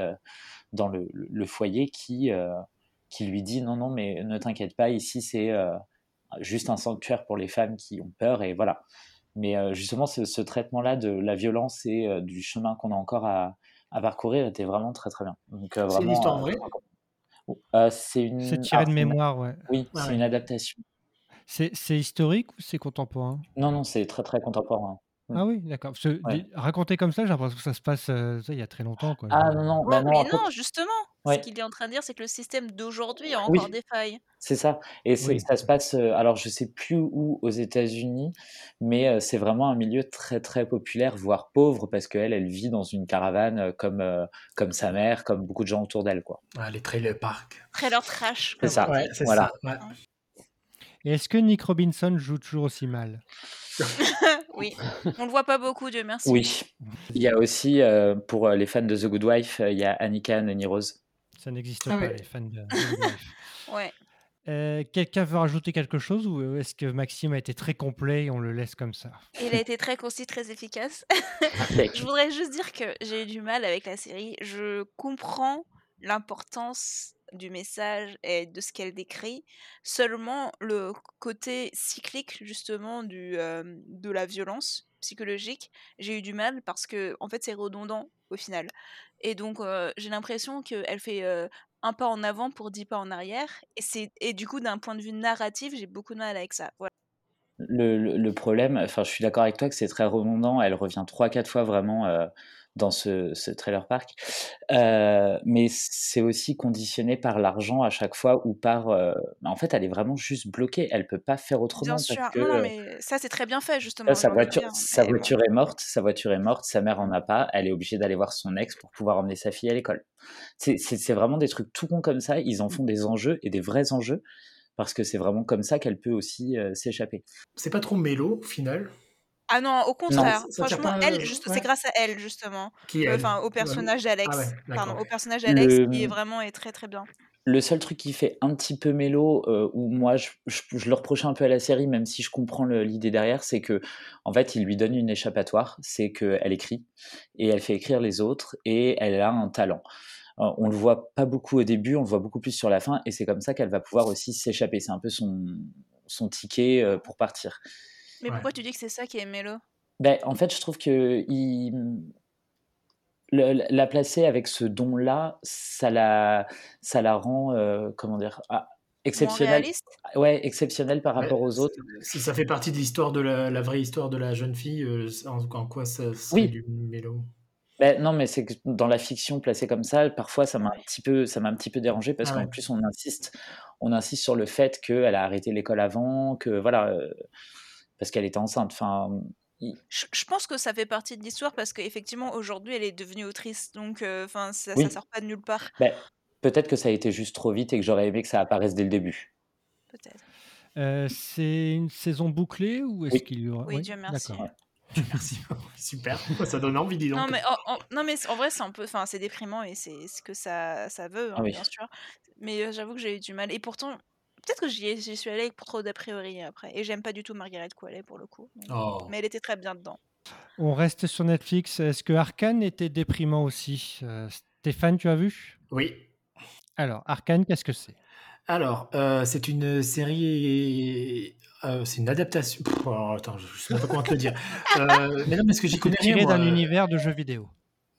dans le foyer qui lui dit non mais ne t'inquiète pas, ici c'est juste un sanctuaire pour les femmes qui ont peur et voilà. Mais justement ce traitement là de la violence et du chemin qu'on a encore à parcourir était vraiment très très bien. Donc, vraiment, c'est une histoire vraie. C'est tiré de mémoire, ouais. Oui, ouais, c'est une adaptation. C'est historique ou c'est contemporain ? Non, c'est très très contemporain. Ah oui, d'accord. Raconté comme ça, j'ai l'impression que ça se passe il y a très longtemps. Quoi. Ah non. Justement. Ouais. Ce qu'il est en train de dire, c'est que le système d'aujourd'hui a encore des failles. C'est ça. Et ça se passe, alors je ne sais plus où aux États-Unis, mais c'est vraiment un milieu très très populaire, voire pauvre, parce qu'elle vit dans une caravane comme sa mère, comme beaucoup de gens autour d'elle. Quoi. Ah, les trailer park. Trailer trash. C'est ça. Ouais, c'est voilà. Ça. Ouais. Et est-ce que Nick Robinson joue toujours aussi mal ? Oui, on le voit pas beaucoup, Dieu merci. Oui, il y a aussi, pour les fans de The Good Wife, il y a Annika Nonirose. Ça n'existe pas, les fans de The Good Wife. Ouais. Quelqu'un veut rajouter quelque chose ou est-ce que Maxime a été très complet et on le laisse comme ça ? Il a été très concis, très efficace. Je voudrais juste dire que j'ai eu du mal avec la série. Je comprends l'importance du message et de ce qu'elle décrit, seulement le côté cyclique justement de la violence psychologique, j'ai eu du mal parce que en fait c'est redondant au final et donc j'ai l'impression qu'elle fait un pas en avant pour 10 pas en arrière et du coup d'un point de vue narratif j'ai beaucoup de mal avec ça, voilà. Le problème, enfin je suis d'accord avec toi que c'est très redondant, elle revient 3-4 fois vraiment dans ce trailer park, mais c'est aussi conditionné par l'argent à chaque fois, ou par en fait elle est vraiment juste bloquée, elle peut pas faire autrement. Bien sûr. Parce que, non, mais ça c'est très bien fait justement. Sa voiture est morte, sa mère en a pas, elle est obligée d'aller voir son ex pour pouvoir emmener sa fille à l'école. C'est vraiment des trucs tout cons comme ça, ils en font des enjeux, et des vrais enjeux, parce que c'est vraiment comme ça qu'elle peut aussi s'échapper. C'est pas trop mélo au final. Ah non, au contraire. Non, franchement, c'est grâce à elle, justement. Au personnage d'Alex. Au personnage d'Alex, qui est vraiment très très bien. Le seul truc qui fait un petit peu mélo, où moi je le reprochais un peu à la série, même si je comprends l'idée derrière, c'est que en fait il lui donne une échappatoire, c'est qu'elle écrit, et elle fait écrire les autres, et elle a un talent. On le voit pas beaucoup au début, on le voit beaucoup plus sur la fin, et c'est comme ça qu'elle va pouvoir aussi s'échapper. C'est un peu son ticket pour partir. Mais pourquoi tu dis que c'est ça qui est mélo ? Ben, en fait, je trouve que la placer avec ce don-là, ça la rend, exceptionnelle. Exceptionnelle par rapport aux autres. Si ça fait partie de l'histoire de la vraie histoire de la jeune fille, en quoi ça serait du mélo ? Ben non, mais c'est que dans la fiction placée comme ça, parfois ça m'a un petit peu dérangé, parce qu'en plus on insiste sur le fait qu'elle a arrêté l'école avant, que voilà. Parce qu'elle était enceinte. Je pense que ça fait partie de l'histoire, parce qu'effectivement, aujourd'hui, elle est devenue autrice. Donc, ça ne sort pas de nulle part. Ben, peut-être que ça a été juste trop vite et que j'aurais aimé que ça apparaisse dès le début. Peut-être. C'est une saison bouclée, ou est-ce qu'il y aura... Oui, Dieu merci. D'accord. Merci, super, ça donne envie, dis donc. Non mais en vrai c'est un peu, c'est déprimant, et c'est ce que ça veut, bien sûr. Mais j'avoue que j'ai eu du mal. Et pourtant... Peut-être que j'y suis allée avec trop d'a priori après. Et j'aime pas du tout Margaret Qualley pour le coup. Donc, mais elle était très bien dedans. On reste sur Netflix. Est-ce que Arkane était déprimant aussi ? Stéphane, tu as vu ? Oui. Alors, Arkane, qu'est-ce que c'est ? Alors, c'est une série... c'est une adaptation... je sais pas comment te le dire. Mais non, parce que j'y connais rien. Tiré d'un univers de jeux vidéo.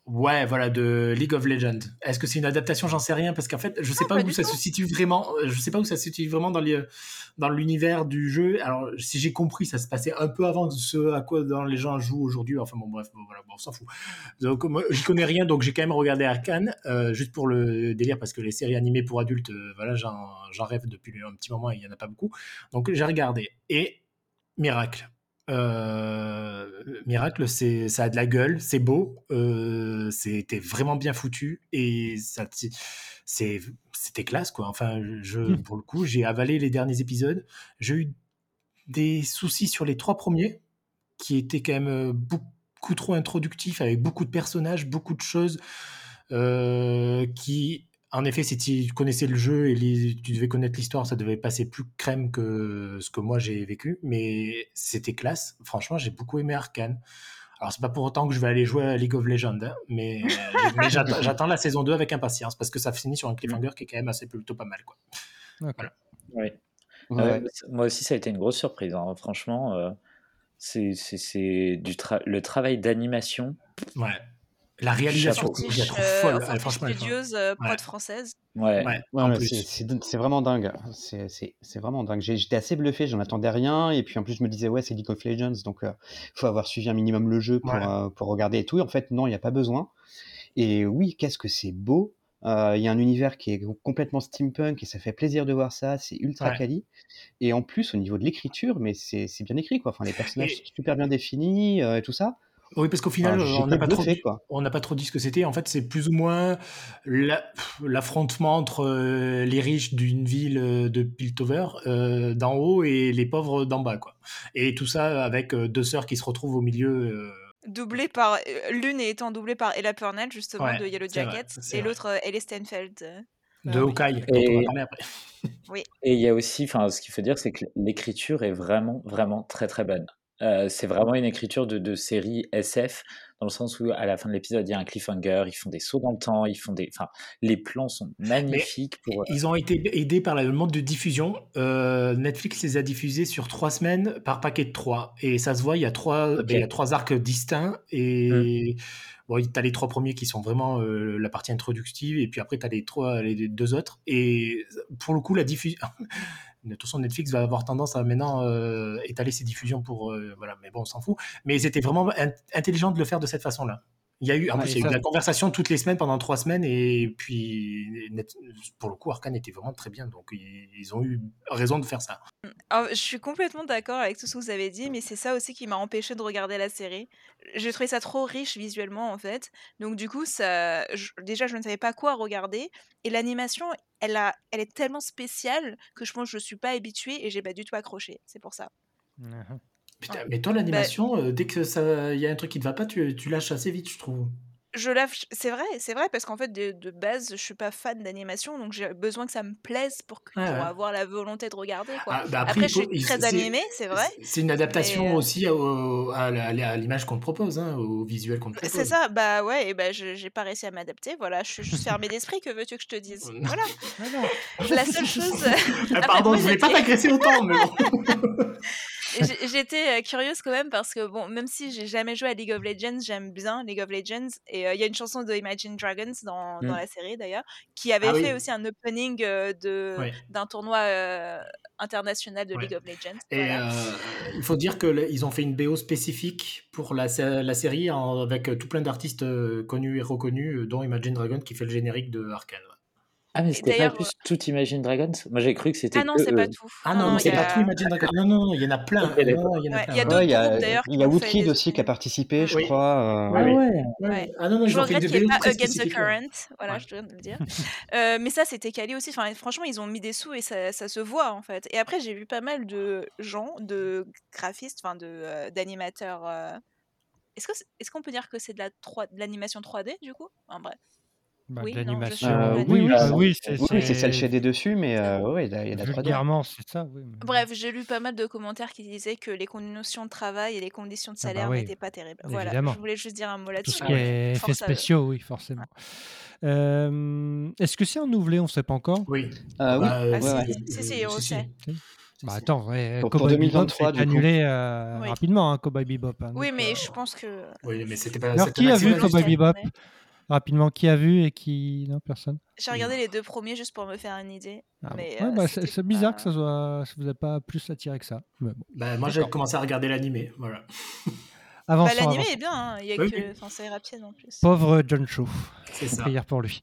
Ouais, voilà, de League of Legends. Est-ce que c'est une adaptation ? J'en sais rien, parce qu'en fait, je sais pas où ça se situe vraiment. Je sais pas où ça se situe vraiment dans l'univers du jeu. Alors, si j'ai compris, ça se passait un peu avant ce à quoi les gens jouent aujourd'hui. Enfin bon, bref, voilà, on s'en fout. Donc, moi, j'y connais rien, donc j'ai quand même regardé Arkane, juste pour le délire, parce que les séries animées pour adultes, voilà, j'en rêve depuis un petit moment, et il y en a pas beaucoup. Donc, j'ai regardé. Et miracle. Miracle, ça a de la gueule, c'est beau, c'était vraiment bien foutu, et c'était classe, quoi. Enfin, pour le coup, j'ai avalé les derniers épisodes. J'ai eu des soucis sur les 3 premiers, qui étaient quand même beaucoup trop introductifs, avec beaucoup de personnages, beaucoup de choses, qui... En effet, si tu connaissais le jeu et tu devais connaître l'histoire, ça devait passer plus crème que ce que moi j'ai vécu. Mais c'était classe. Franchement, j'ai beaucoup aimé Arkane. Alors, c'est pas pour autant que je vais aller jouer à League of Legends, hein, mais j'attends la saison 2 avec impatience, parce que ça finit sur un cliffhanger qui est quand même plutôt pas mal, quoi. Okay. Voilà. Ouais. Moi aussi, ça a été une grosse surprise, hein. Franchement, c'est le travail d'animation. Ouais. La réalisation, je la trouve folle. Franchement, studieuse, prod française. Ouais, c'est vraiment dingue. C'est vraiment dingue. J'étais assez bluffé, j'en attendais rien. Et puis en plus, je me disais, c'est League of Legends, donc il faut avoir suivi un minimum le jeu pour regarder et tout. Et en fait, non, il n'y a pas besoin. Et oui, qu'est-ce que c'est beau. Il y a un univers qui est complètement steampunk, et ça fait plaisir de voir ça, c'est ultra quali. Et en plus, au niveau de l'écriture, mais c'est bien écrit, quoi. Enfin, les personnages sont super bien définis et tout ça. Oui, parce qu'au final, on n'a pas trop dit ce que c'était. En fait, c'est plus ou moins l'affrontement entre les riches d'une ville de Piltover d'en haut et les pauvres d'en bas, quoi. Et tout ça avec 2 sœurs qui se retrouvent au milieu. Doublées par l'une étant doublée par Ella Purnell, justement, de Yellow Jackets, et l'autre Hailee Steinfeld. De Hawkeye, dont on va parler après. Oui. Et il y a aussi, ce qu'il faut dire, c'est que l'écriture est vraiment, vraiment très, très bonne. C'est vraiment une écriture de série SF, dans le sens où à la fin de l'épisode il y a un cliffhanger, ils font des sauts dans le temps, les plans sont magnifiques. Ils ont été aidés par le mode de diffusion. Netflix les a diffusés sur 3 semaines par paquet de 3, et ça se voit, il y a 3 arcs distincts, et bon, t'as les 3 premiers qui sont vraiment la partie introductive, et puis après t'as les 2 autres, et pour le coup la diffusion... De toute façon, Netflix va avoir tendance à maintenant étaler ses diffusions pour... voilà, mais bon, on s'en fout. Mais c'était vraiment intelligent de le faire de cette façon-là. Il y a eu, en plus, il y a eu de la conversation toutes les semaines pendant 3 semaines, et puis pour le coup, Arkane était vraiment très bien, donc ils ont eu raison de faire ça. Alors, je suis complètement d'accord avec tout ce que vous avez dit, mais c'est ça aussi qui m'a empêchée de regarder la série. J'ai trouvé ça trop riche visuellement, en fait. Donc du coup, ça, déjà, je ne savais pas quoi regarder, et l'animation, elle est tellement spéciale que je pense que je ne suis pas habituée et je n'ai pas du tout accroché, c'est pour ça. Mmh. Putain, mais toi, l'animation, dès que ça, y a un truc qui te va pas, tu lâches assez vite, je trouve. Je lâche, c'est vrai, parce qu'en fait, de base, je suis pas fan d'animation, donc j'ai besoin que ça me plaise pour avoir la volonté de regarder, quoi. Ah, bah après je suis très animée, c'est vrai. C'est une adaptation aussi à l'image qu'on te propose, hein, au visuel qu'on te propose. C'est ça, bah ouais, et bah j'ai pas réussi à m'adapter, voilà, je suis juste fermée d'esprit, que veux-tu que je te dise ? Voilà. La seule chose. Pardon, je voulais pas t'agresser autant, mais bon. J'étais curieuse quand même parce que, bon, même si j'ai jamais joué à League of Legends, j'aime bien League of Legends, et il y a une chanson de Imagine Dragons dans la série d'ailleurs, qui avait fait aussi un opening d'un tournoi international de League of Legends. Et voilà. Il faut dire qu'ils ont fait une BO spécifique pour la série avec tout plein d'artistes connus et reconnus, dont Imagine Dragons qui fait le générique de Arkane. Ah, mais c'était pas plus tout Imagine Dragons ? Moi, j'ai cru que c'était. Ah non, c'est pas tout. Ah non, c'est pas tout Imagine Dragons. Non, il y en a plein. Il y a Woodkid aussi qui a participé, je crois. Ah non, je regrette qu'il n'y ait pas Against the Current. Voilà, je dois le dire. Mais ça, c'était calé aussi. Enfin, franchement, ils ont mis des sous et ça se voit, en fait. Et après, j'ai vu pas mal de gens, de graphistes, enfin, d'animateurs. Est-ce qu'on peut dire que c'est de l'animation 3D, du coup ? Enfin, bref. Bah, oui, l'animation. C'est celle shadée dessus, mais oui, il y a de la 3D. C'est ça, oui, mais... Bref, j'ai lu pas mal de commentaires qui disaient que les conditions de travail et les conditions de salaire n'étaient pas terribles. Évidemment. Voilà, je voulais juste dire un mot là-dessus. Tout ce qui est effets spéciaux, oui, forcément. Est-ce que c'est renouvelé ? On ne sait pas encore. Oui. Si, on sait. Bah attends, pour 2023, Bebop, annulé rapidement, hein, Cowboy Bebop. Oui, mais je pense que... Oui, mais c'était pas... Alors, qui a vu Cowboy Bebop ? Rapidement, qui a vu et qui... Non, personne. J'ai regardé les 2 premiers juste pour me faire une idée. Ah mais bon. C'est bizarre que ça vous a pas plus attiré que ça. Mais bon. Moi, j'ai commencé à regarder l'animé. Voilà. L'animé est bien. Hein. Il y a c'est rapide en plus. Pauvre John Cho. C'est ça. Prière pour lui.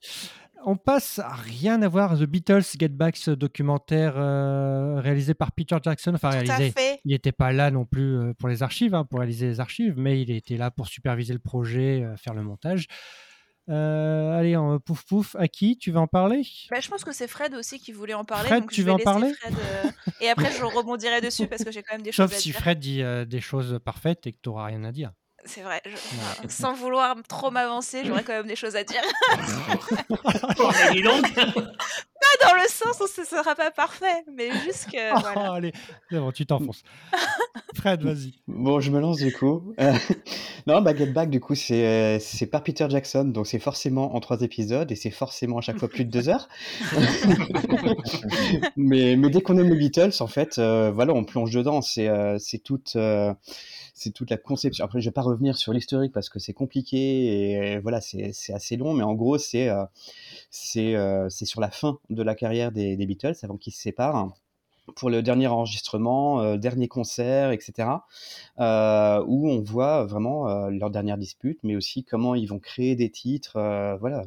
On passe à rien à voir. The Beatles Get Back, ce documentaire réalisé par Peter Jackson. Enfin, réalisé. Il n'était pas là non plus pour les archives, hein, pour réaliser les archives, mais il était là pour superviser le projet, faire le montage. Allez, pouf pouf, à qui tu veux en parler ? Je pense que c'est Fred aussi qui voulait en parler. Fred, donc tu veux en parler ? Fred, et après, je rebondirai dessus parce que j'ai quand même des choses à dire. Sauf si Fred dit des choses parfaites et que tu n'auras rien à dire. C'est vrai. Sans vouloir trop m'avancer, j'aurais quand même des choses à dire. Pas dans le sens où ce ne sera pas parfait, mais juste que... Voilà. Allez, c'est bon, tu t'enfonces. Fred, vas-y. Bon, je me lance du coup. Non, Get Back, du coup, c'est par Peter Jackson, donc c'est forcément en 3 épisodes et c'est forcément à chaque fois plus de 2 heures. mais dès qu'on aime les Beatles, en fait, voilà, on plonge dedans. C'est toute la conception. Après, je vais pas revenir sur l'historique parce que c'est compliqué et voilà, c'est assez long, mais en gros, c'est sur la fin de la carrière des Beatles avant qu'ils se séparent, pour le dernier enregistrement, dernier concert, etc., où on voit vraiment leur dernière dispute, mais aussi comment ils vont créer des titres, voilà,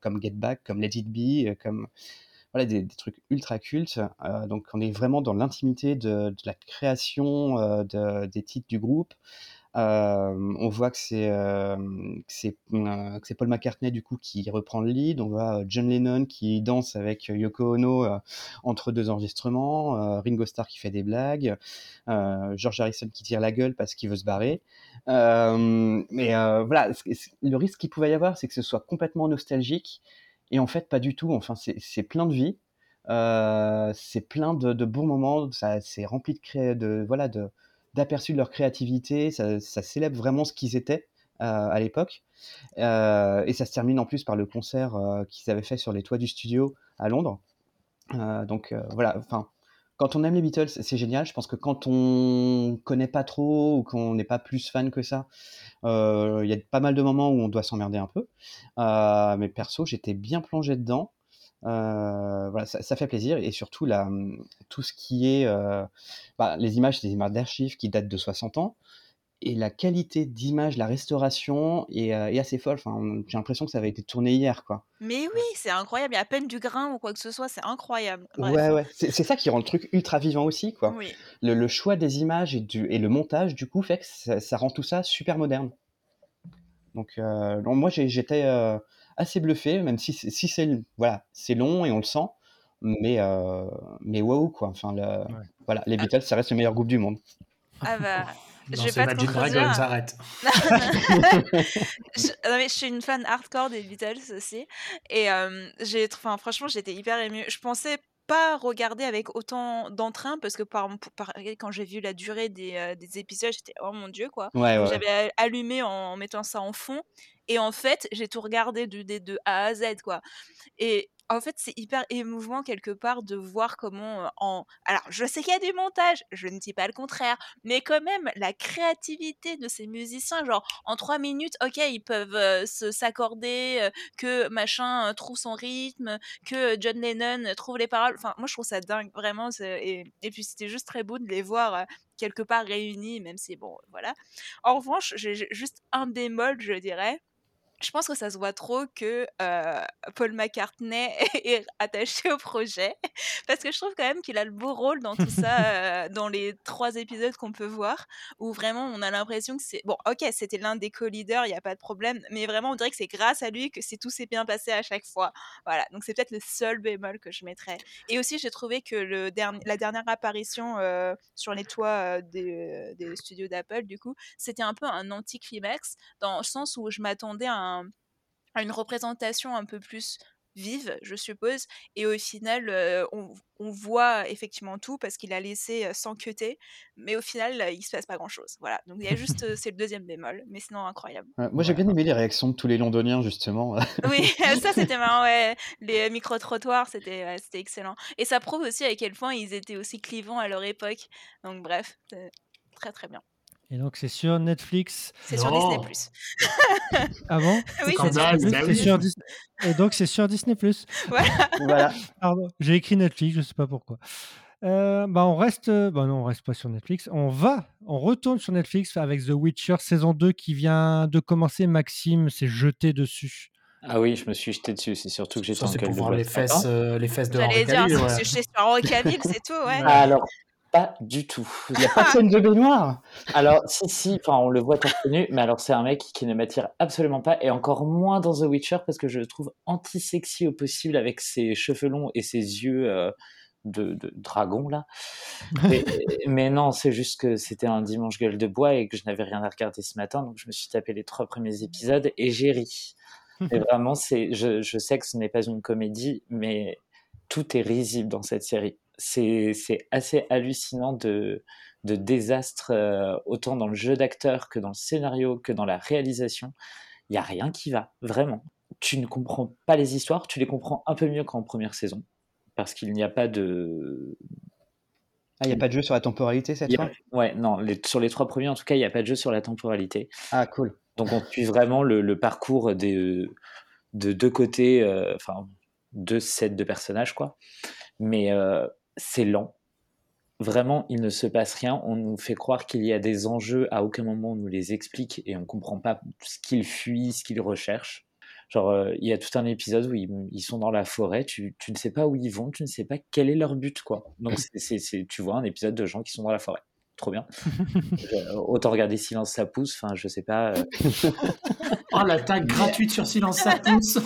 comme Get Back, comme Let It Be, comme voilà, des trucs ultra cultes. Donc on est vraiment dans l'intimité de la création des titres du groupe. On voit que c'est Paul McCartney du coup qui reprend le lead. On voit John Lennon qui danse avec Yoko Ono entre 2 enregistrements, Ringo Starr qui fait des blagues, George Harrison qui tire la gueule parce qu'il veut se barrer. Mais voilà, le risque qu'il pouvait y avoir, c'est que ce soit complètement nostalgique et en fait pas du tout. Enfin, c'est plein de vie, c'est plein de bons moments. Ça, c'est rempli d'aperçu de leur créativité, ça célèbre vraiment ce qu'ils étaient à l'époque, et ça se termine en plus par le concert qu'ils avaient fait sur les toits du studio à Londres, donc voilà, enfin, quand on aime les Beatles, c'est génial. Je pense que quand on connaît pas trop ou qu'on n'est pas plus fan que ça, il y a pas mal de moments où on doit s'emmerder un peu, mais perso, j'étais bien plongé dedans. Voilà, ça fait plaisir, et surtout tout ce qui est les images, c'est des images d'archives qui datent de 60 ans et la qualité d'image, la restauration est assez folle. Enfin, j'ai l'impression que ça avait été tourné hier, quoi. Mais oui, c'est incroyable. Il y a à peine du grain ou quoi que ce soit, c'est incroyable. Bref. Ouais. C'est ça qui rend le truc ultra vivant aussi, quoi. Oui. Le choix des images et le montage, du coup, fait que ça rend tout ça super moderne. Donc, moi, j'étais assez bluffé, même si c'est long et on le sent. Mais waouh, quoi. Enfin, les Beatles, ça reste le meilleur groupe du monde. Ah bah... Non, je vais pas te contredire. J'arrête. Non, mais je suis une fan hardcore des Beatles aussi, et franchement, j'étais hyper émue. Je pensais pas regarder avec autant d'entrain parce que quand j'ai vu la durée des épisodes, j'étais oh mon dieu, quoi. Ouais. J'avais allumé en mettant ça en fond, et en fait, j'ai tout regardé de A à Z, quoi. Et en fait, c'est hyper émouvant quelque part de voir comment Alors, je sais qu'il y a du montage, je ne dis pas le contraire, mais quand même, la créativité de ces musiciens, genre, en 3 minutes, ok, ils peuvent s'accorder, que machin trouve son rythme, que John Lennon trouve les paroles. Enfin, moi, je trouve ça dingue, vraiment. Et puis, c'était juste très beau de les voir... quelque part réunis, même si, bon, voilà. En revanche, j'ai juste un bémol, je dirais. Je pense que ça se voit trop que Paul McCartney est attaché au projet, parce que je trouve quand même qu'il a le beau rôle dans tout ça, dans les 3 épisodes qu'on peut voir, où vraiment on a l'impression que c'est... Bon, ok, c'était l'un des co-leaders, il n'y a pas de problème, mais vraiment on dirait que c'est grâce à lui que tout s'est bien passé à chaque fois. Voilà, donc c'est peut-être le seul bémol que je mettrais. Et aussi, j'ai trouvé que la dernière apparition sur les toits des studios d'Apple, du coup, c'était un peu un anti-climax, dans le sens où je m'attendais à une représentation un peu plus vive, je suppose, et au final on voit effectivement tout parce qu'il a laissé s'enquêter, mais au final il se passe pas grand chose, voilà, donc il y a juste c'est le deuxième bémol, mais sinon incroyable. Moi j'ai bien aimé les réactions de tous les Londoniens, justement. Oui, ça c'était marrant, ouais. Les micro-trottoirs, c'était excellent, et ça prouve aussi à quel point ils étaient aussi clivants à leur époque, donc bref, c'est très très bien. Et donc, c'est sur Netflix. C'est sur Disney+. Ah bon ? Oui, c'est sur Disney+. Et donc, c'est sur Disney+. Voilà. Pardon, j'ai écrit Netflix, je ne sais pas pourquoi. On reste pas sur Netflix. On retourne sur Netflix avec The Witcher saison 2 qui vient de commencer. Maxime s'est jeté dessus. Ah oui, je me suis jeté dessus. C'est surtout que j'ai tenté de voir les fesses de Henry Cavill. J'allais dire, je suis jeté sur Henry Cavill, c'est tout, ouais. Alors... Pas du tout. Il n'y a pas de scène de baignoire. Alors, si, on le voit torse nu, mais alors c'est un mec qui ne m'attire absolument pas, et encore moins dans The Witcher, parce que je le trouve anti-sexy au possible avec ses cheveux longs et ses yeux de dragon, là. Mais non, c'est juste que c'était un dimanche gueule de bois et que je n'avais rien à regarder ce matin, donc je me suis tapé les 3 premiers épisodes et j'ai ri. Et vraiment, je sais que ce n'est pas une comédie, mais tout est risible dans cette série. C'est assez hallucinant de désastre, autant dans le jeu d'acteur que dans le scénario, que dans la réalisation. Il n'y a rien qui va, vraiment. Tu ne comprends pas les histoires, tu les comprends un peu mieux qu'en première saison, parce qu'il n'y a pas de... Ah, il n'y a pas de jeu sur la temporalité cette fois ? Ouais, non, sur les 3 premiers, en tout cas, il n'y a pas de jeu sur la temporalité. Ah, cool. Donc on suit vraiment le parcours de deux côtés, deux sets de personnages, quoi. Mais c'est lent. Vraiment, il ne se passe rien. On nous fait croire qu'il y a des enjeux. À aucun moment, on nous les explique et on ne comprend pas ce qu'ils fuient, ce qu'ils recherchent. Genre, il y a tout un épisode où ils sont dans la forêt. Tu ne sais pas où ils vont. Tu ne sais pas quel est leur but, quoi. Donc, tu vois un épisode de gens qui sont dans la forêt. Trop bien. Autant regarder Silence, ça pousse. Enfin, je sais pas. Oh, l'attaque gratuite sur Silence, ça pousse.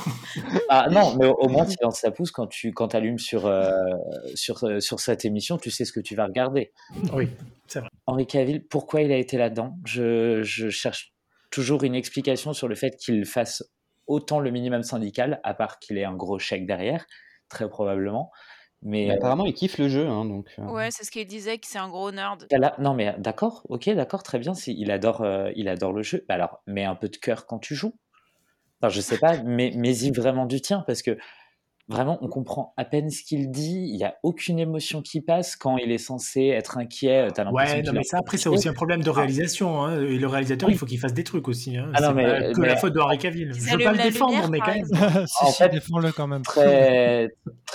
Ah non, mais au moins Silence, ça pousse, quand t'allumes sur cette émission, tu sais ce que tu vas regarder. Oui, c'est vrai. Henry Cavill, pourquoi il a été là-dedans ? Je cherche toujours une explication sur le fait qu'il fasse autant le minimum syndical, à part qu'il ait un gros chèque derrière, très probablement. Mais apparemment, il kiffe le jeu. Hein, donc... Ouais, c'est ce qu'il disait, que c'est un gros nerd. Non, mais d'accord, ok, d'accord, très bien. Il adore le jeu. Bah alors, mets un peu de cœur quand tu joues. Enfin, je sais pas, mais vraiment du tien, parce que vraiment, on comprend à peine ce qu'il dit. Il n'y a aucune émotion qui passe quand il est censé être inquiet. T'as l'impression après, c'est aussi un problème de réalisation. Hein. Et le réalisateur, il faut qu'il fasse des trucs aussi. Hein. Ah, c'est pas que la faute de Henry Cavill. Je ne veux pas le défendre, lumière, mais quand même. En fait, défends-le quand même. Très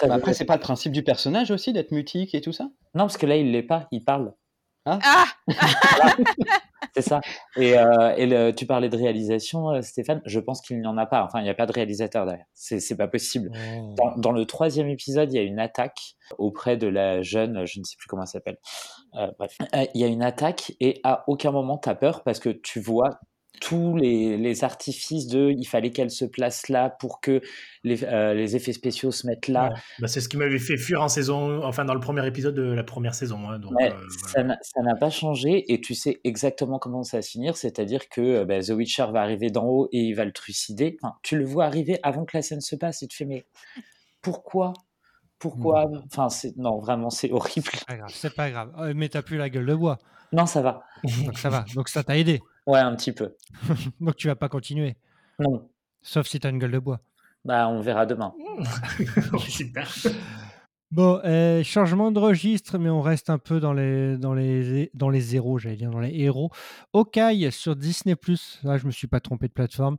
après, c'est pas le principe du personnage aussi, d'être mutique et tout ça ? Non, parce que là, il ne l'est pas. Il parle. Ah, C'est ça. Et tu parlais de réalisation, Stéphane. Je pense qu'il n'y en a pas. Enfin, il n'y a pas de réalisateur derrière. C'est pas possible. Dans le 3e épisode, il y a une attaque auprès de la jeune, je ne sais plus comment elle s'appelle. Bref. Il y a une attaque et à aucun moment t'as peur parce que tu vois tous les artifices de il fallait qu'elle se place là pour que les effets spéciaux se mettent là. Ouais. Bah, c'est ce qui m'avait fait fuir en saison, enfin dans le premier épisode de la première saison. Hein, donc, voilà. Ça n'a pas changé et tu sais exactement comment ça va se finir, c'est-à-dire que The Witcher va arriver d'en haut et il va le trucider. Enfin, tu le vois arriver avant que la scène se passe et tu fais mais pourquoi enfin, non, vraiment, c'est horrible. C'est pas grave. Mais t'as plus la gueule de bois. Non, ça va. Donc ça va. Donc ça t'a aidé. Ouais, un petit peu. Donc tu vas pas continuer. Non. Sauf si t'as une gueule de bois. Bah, on verra demain. Super. Bon, changement de registre, mais on reste un peu dans les zéros, j'allais dire, dans les héros. Hawkeye sur Disney+. Là, je me suis pas trompé de plateforme.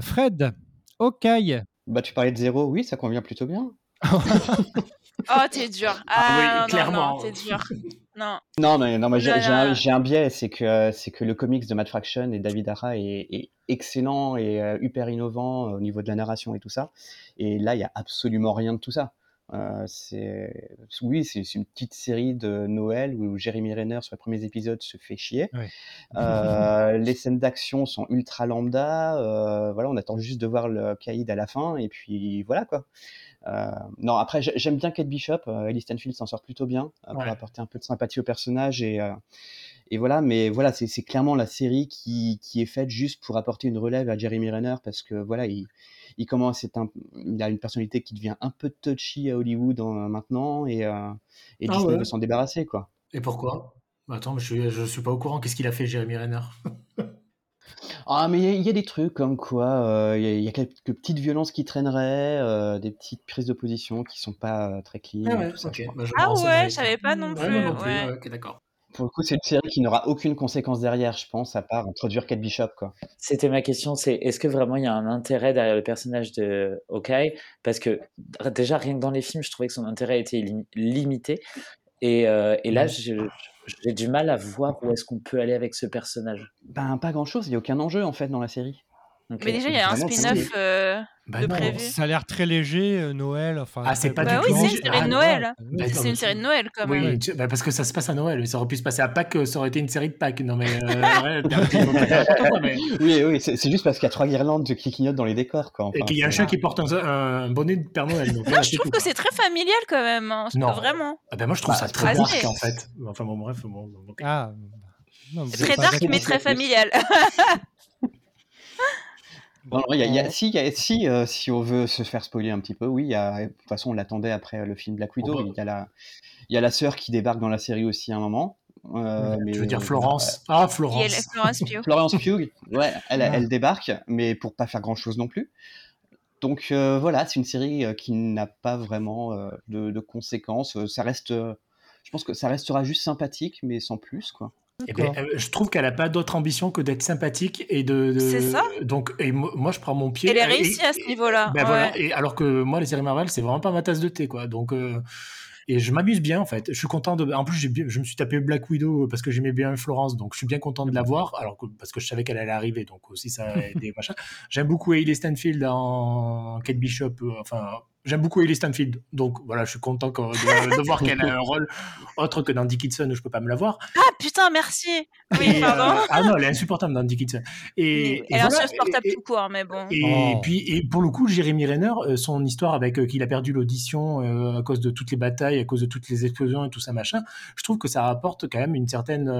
Fred, Hawkeye. Bah, tu parlais de zéro, oui, ça convient plutôt bien. Oh, t'es dur. Ah, oui, clairement. Non, t'es dur. Non, mais j'ai un biais, c'est que le comics de Matt Fraction et David Ara est excellent et hyper innovant au niveau de la narration et tout ça. Et là, il n'y a absolument rien de tout ça. C'est une petite série de Noël où Jeremy Renner sur les premiers épisodes se fait chier. Oui. Les scènes d'action sont ultra lambda. Voilà, on attend juste de voir le caïd à la fin et puis voilà quoi. Non, après j'aime bien Kate Bishop. Hailee Steinfeld s'en sort plutôt bien pour apporter un peu de sympathie au personnage et voilà. Mais voilà, c'est clairement la série qui est faite juste pour apporter une relève à Jeremy Renner parce que voilà il commence, il a une personnalité qui devient un peu touchy à Hollywood maintenant et Disney veut s'en débarrasser quoi. Et pourquoi ? Attends, mais je suis pas au courant. Qu'est-ce qu'il a fait Jeremy Renner ? Ah, mais il y a des trucs comme quoi, il y a quelques petites violences qui traîneraient, des petites prises de position qui ne sont pas très clean. Ah ouais, tout ça, okay. Je savais pas non plus. Ouais. Ok, d'accord. Pour le coup, c'est une série qui n'aura aucune conséquence derrière, je pense, à part introduire Kate Bishop, quoi. C'était ma question, c'est est-ce que vraiment il y a un intérêt derrière le personnage de Hawkeye ? Parce que déjà, rien que dans les films, je trouvais que son intérêt était limité. Et là, j'ai du mal à voir où est-ce qu'on peut aller avec ce personnage. Ben, pas grand-chose, il n'y a aucun enjeu en fait dans la série. Okay. Mais déjà, il y a un spin-off de prévu. Ça a l'air très léger, Noël. Enfin, c'est pas du tout. Oui, c'est une série de Noël. C'est une série de Noël quand même. Oui, parce que ça se passe à Noël. Ça aurait pu se passer à Pâques, ça aurait été une série de Pâques. Non, mais. Oui, c'est juste parce qu'il y a 3 guirlandes qui clignotent dans les décors. Quoi, enfin, et qu'il y a un chat qui porte un bonnet de Père Noël. Donc, non, je trouve que c'est très familial quand même. Hein. Non, vraiment. Ah ben moi, je trouve ça très dark en fait. Enfin, bon, bref. Ah. Très dark, mais très familial. Bon, si on veut se faire spoiler un petit peu, oui, de toute façon, on l'attendait après le film Black Widow. Il y a la sœur qui débarque dans la série aussi à un moment. Tu veux dire Florence ? Florence Pugh, ouais, elle débarque, mais pour pas faire grand-chose non plus. Donc voilà, c'est une série qui n'a pas vraiment de conséquences. Ça reste, je pense que ça restera juste sympathique, mais sans plus, quoi. Et ben, je trouve qu'elle n'a pas d'autre ambition que d'être sympathique et de... C'est ça. Donc, et moi, je prends mon pied. Elle est réussie à ce niveau-là. Ben ouais. Voilà. Et alors que moi, les séries Marvel, c'est vraiment pas ma tasse de thé, quoi. Donc, et je m'amuse bien, en fait. Je suis content de. En plus, je me suis tapé Black Widow parce que j'aimais bien Florence, donc je suis bien content de la voir. Alors que parce que je savais qu'elle allait arriver, donc aussi ça a des machins. J'aime beaucoup Hailee Steinfeld en Kate Bishop, J'aime beaucoup Hailee Steinfeld, donc voilà, je suis content de voir qu'elle a un rôle autre que dans Dickinson où je peux pas me la voir. Ah putain, merci. Oui, pardon. Ah non, elle est insupportable dans Dickinson. Elle est insupportable tout court, mais bon. Et puis pour le coup, Jeremy Renner, son histoire avec qu'il a perdu l'audition à cause de toutes les batailles, à cause de toutes les explosions et tout ça machin, je trouve que ça apporte quand même une certaine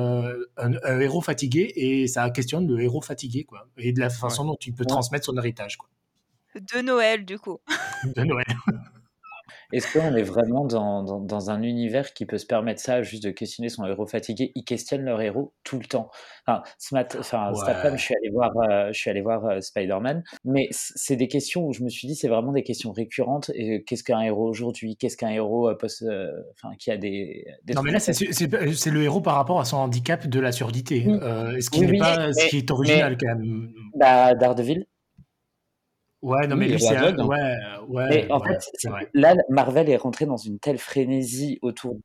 un héros fatigué et ça questionne le héros fatigué quoi, et de la façon dont il peut transmettre son héritage quoi. De Noël, du coup. De Noël. Est-ce qu'on est vraiment dans un univers qui peut se permettre ça, juste de questionner son héros fatigué ? Ils questionnent leur héros tout le temps. Enfin, cet après-midi, je suis allé voir Spider-Man, mais c'est des questions où je me suis dit, c'est vraiment des questions récurrentes. Et qu'est-ce qu'un héros aujourd'hui ? Qu'est-ce qu'un héros qui a des... Non, mais là, c'est le héros par rapport à son handicap de la surdité. Ce qui n'est pas ce qui est original, quand même. Bah, Daredevil. Ouais, non, mais lui, c'est aveugle. En fait, là, Marvel est rentré dans une telle frénésie autour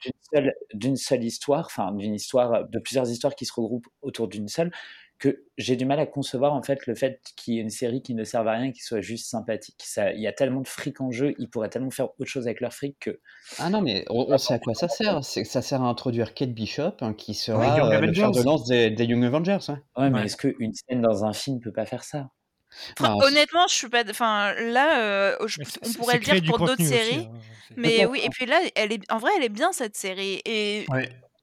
d'une seule histoire, enfin, d'une histoire, de plusieurs histoires qui se regroupent autour d'une seule, que j'ai du mal à concevoir, en fait, le fait qu'il y ait une série qui ne serve à rien, qui soit juste sympathique. Il y a tellement de fric en jeu, ils pourraient tellement faire autre chose avec leur fric que... Ah non, mais on sait à quoi ça sert. Ça sert à introduire Kate Bishop, hein, qui sera le fer de lance des Young Avengers. Hein. Ouais, mais est-ce qu'une scène dans un film peut pas faire ça? Enfin, honnêtement, je suis pas. Enfin, là, on pourrait le dire pour d'autres séries, aussi, hein. Mais oui. Et puis là, en vrai, elle est bien cette série. Et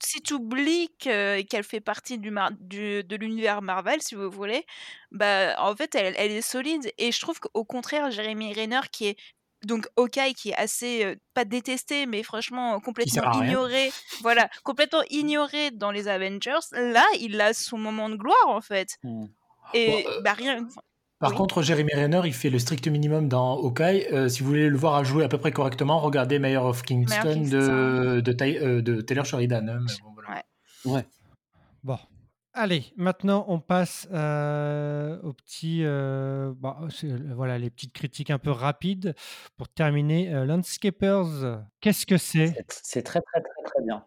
si tu oublies qu'elle fait partie de l'univers Marvel, si vous voulez, bah, en fait, elle est solide. Et je trouve qu'au contraire, Jeremy Renner, qui est donc Hawkeye, qui est assez pas détesté, mais franchement complètement ignoré. Voilà, complètement ignoré dans les Avengers. Là, il a son moment de gloire, en fait. Et bah rien. Par contre, Jeremy Renner, il fait le strict minimum dans Hawkeye. Si vous voulez le voir à jouer à peu près correctement, regardez Mayor of Kingston de Taylor Sheridan. Bon, voilà. Ouais. Bon. Allez, maintenant on passe aux petits, les petites critiques un peu rapides pour terminer. Landscapers, qu'est-ce que c'est ? C'est très très très très bien.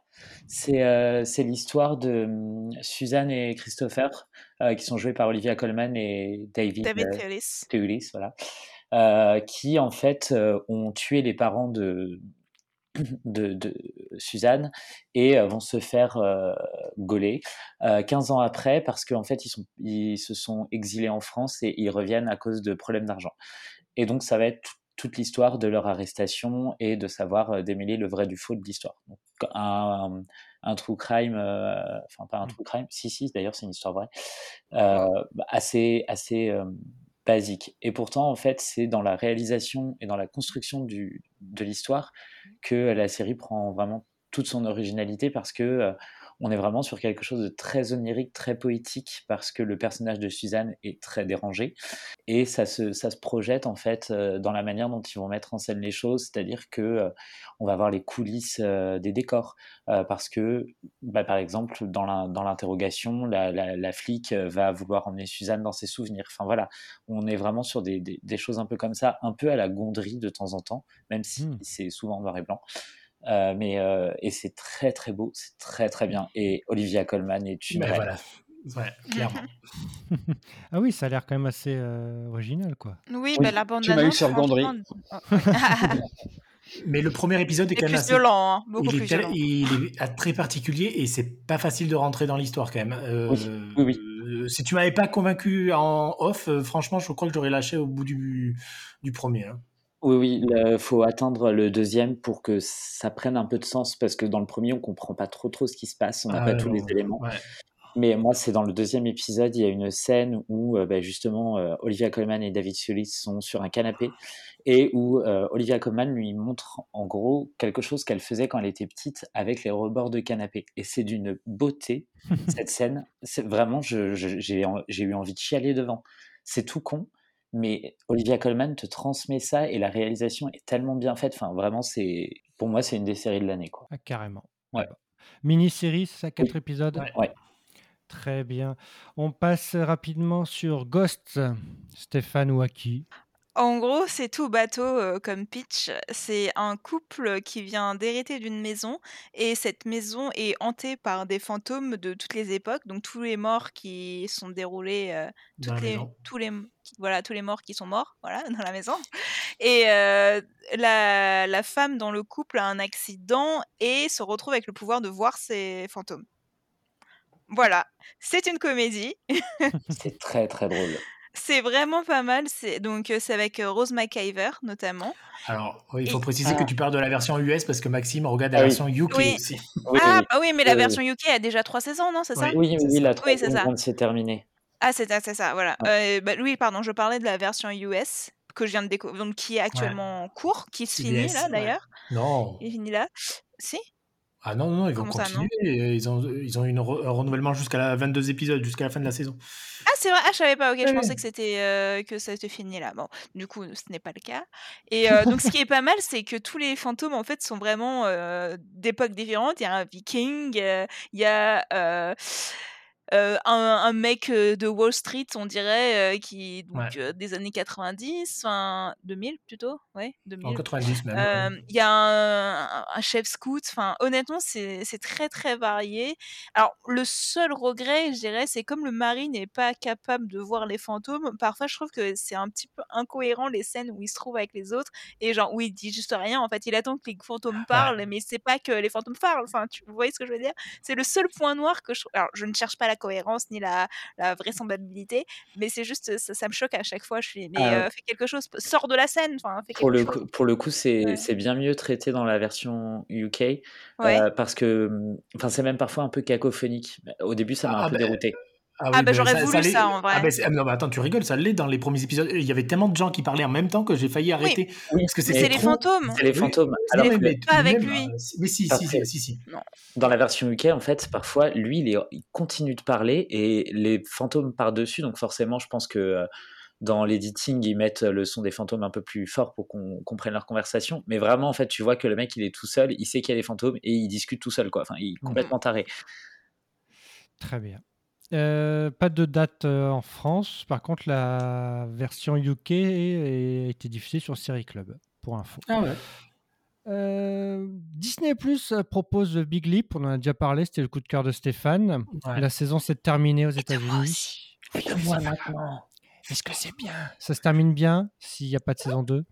C'est l'histoire de Suzanne et Christopher qui sont joués par Olivia Colman et David Thewlis, voilà, qui en fait ont tué les parents de Suzanne et vont se faire gauler 15 ans après parce qu'en fait ils se sont exilés en France et ils reviennent à cause de problèmes d'argent. Et donc ça va être toute l'histoire de leur arrestation et de savoir démêler le vrai du faux de l'histoire. Donc, un true crime, enfin pas un true crime, si d'ailleurs c'est une histoire vraie, assez basique. Et pourtant en fait c'est dans la réalisation et dans la construction de l'histoire que la série prend vraiment toute son originalité parce que on est vraiment sur quelque chose de très onirique, très poétique, parce que le personnage de Suzanne est très dérangé et ça se projette en fait dans la manière dont ils vont mettre en scène les choses, c'est-à-dire que on va voir les coulisses des décors parce que par exemple dans l'interrogation la flic va vouloir emmener Suzanne dans ses souvenirs. Enfin voilà, on est vraiment sur des choses un peu comme ça, un peu à la Gondry de temps en temps, même si c'est souvent noir et blanc. Et c'est très très beau, c'est très très bien. Et Olivia Colman est une clairement. Ah oui, ça a l'air quand même assez original, quoi. Oui, mais la bande annonce. Tu m'as eu sur Gondry. Mais le premier épisode est quand même assez violent, hein, beaucoup plus violent. Il est très particulier et c'est pas facile de rentrer dans l'histoire quand même. Oui. Si tu m'avais pas convaincu en off, franchement, je crois que j'aurais lâché au bout du premier. Hein. Oui, il faut atteindre le deuxième pour que ça prenne un peu de sens, parce que dans le premier, on ne comprend pas trop ce qui se passe, on n'a pas tous les éléments. Ouais. Mais moi, c'est dans le deuxième épisode, il y a une scène où justement Olivia Colman et David Thewlis sont sur un canapé et où Olivia Colman lui montre en gros quelque chose qu'elle faisait quand elle était petite avec les rebords de canapé. Et c'est d'une beauté, cette scène. C'est vraiment, j'ai eu envie de chialer devant. C'est tout con. Mais Olivia Colman te transmet ça et la réalisation est tellement bien faite. Enfin, vraiment, pour moi, c'est une des séries de l'année, quoi. Ah, carrément. Ouais. Mini-série, c'est ça, 4 épisodes. Ouais. Très bien. On passe rapidement sur Ghost, Stéphane Wacky. En gros, c'est tout bateau comme pitch. C'est un couple qui vient d'hériter d'une maison et cette maison est hantée par des fantômes de toutes les époques, donc tous les morts qui sont déroulés, tous les morts qui sont morts, voilà, dans la maison. Et la femme dans le couple a un accident et se retrouve avec le pouvoir de voir ces fantômes. Voilà, c'est une comédie. C'est très très drôle. C'est vraiment pas mal. Donc, c'est avec Rose McIver, notamment. Alors, oui, il faut préciser que tu parles de la version US, parce que Maxime regarde la version UK aussi. Mais la version UK a déjà 3 saisons, non ? C'est ça ? Oui, la 3 saison s'est terminée. Ah, c'est ça, voilà. Ouais. Je parlais de la version US, que je viens de découvrir, donc qui est actuellement en cours, qui se finit là, d'ailleurs. Non. Il finit là. Si ? Ah non, ils vont continuer. Ils ont eu un renouvellement jusqu'à 22 épisodes, jusqu'à la fin de la saison. Ah, c'est vrai. Ah, je savais pas. Ok, je pensais que ça était fini là. Bon, du coup, ce n'est pas le cas. Et donc, ce qui est pas mal, c'est que tous les fantômes en fait sont vraiment d'époques différentes. Il y a un viking, il y a un mec de Wall Street, on dirait, qui donc des années 90, enfin 2000 plutôt, ouais, 2000. En 90 même. Il y a un chef scout. Enfin, honnêtement, c'est très très varié. Alors le seul regret, je dirais, c'est comme le mari n'est pas capable de voir les fantômes. Parfois, je trouve que c'est un petit peu incohérent les scènes où il se trouve avec les autres et genre où il dit juste rien. En fait, il attend que les fantômes parlent, mais c'est pas que les fantômes parlent. Enfin, vous voyez ce que je veux dire ? C'est le seul point noir que je. Alors, je ne cherche pas la cohérence ni la vraisemblabilité, mais c'est juste ça me choque à chaque fois. Je suis mais fais quelque chose, sors de la scène. Fais quelque chose. Pour le coup, c'est bien mieux traité dans la version UK parce que, enfin, c'est même parfois un peu cacophonique. Au début, ça m'a un peu dérouté. Ah, oui, ah bah j'aurais voulu ça en vrai. Ah bah non, bah attends, tu rigoles, ça l'est dans les premiers épisodes. Il y avait tellement de gens qui parlaient en même temps que j'ai failli arrêter. Oui, parce que c'est les fantômes. C'est les fantômes. Alors, mais pas avec lui. Mais si. Non. Dans la version UK, en fait, parfois, lui, il continue de parler et les fantômes par-dessus. Donc forcément, je pense que dans l'editing, ils mettent le son des fantômes un peu plus fort pour qu'on comprenne leur conversation. Mais vraiment, en fait, tu vois que le mec, il est tout seul, il sait qu'il y a des fantômes et il discute tout seul, quoi. Enfin, il est complètement taré. Très bien. Pas de date en France. Par contre, la version UK a été diffusée sur Série Club, pour info. Ah ouais. Disney Plus propose Big Leap. On en a déjà parlé. C'était le coup de cœur de Stéphane. Ouais. La saison s'est terminée aux États-Unis. Et de moi maintenant. Est-ce que c'est bien ? Ça se termine bien s'il n'y a pas de saison 2 ?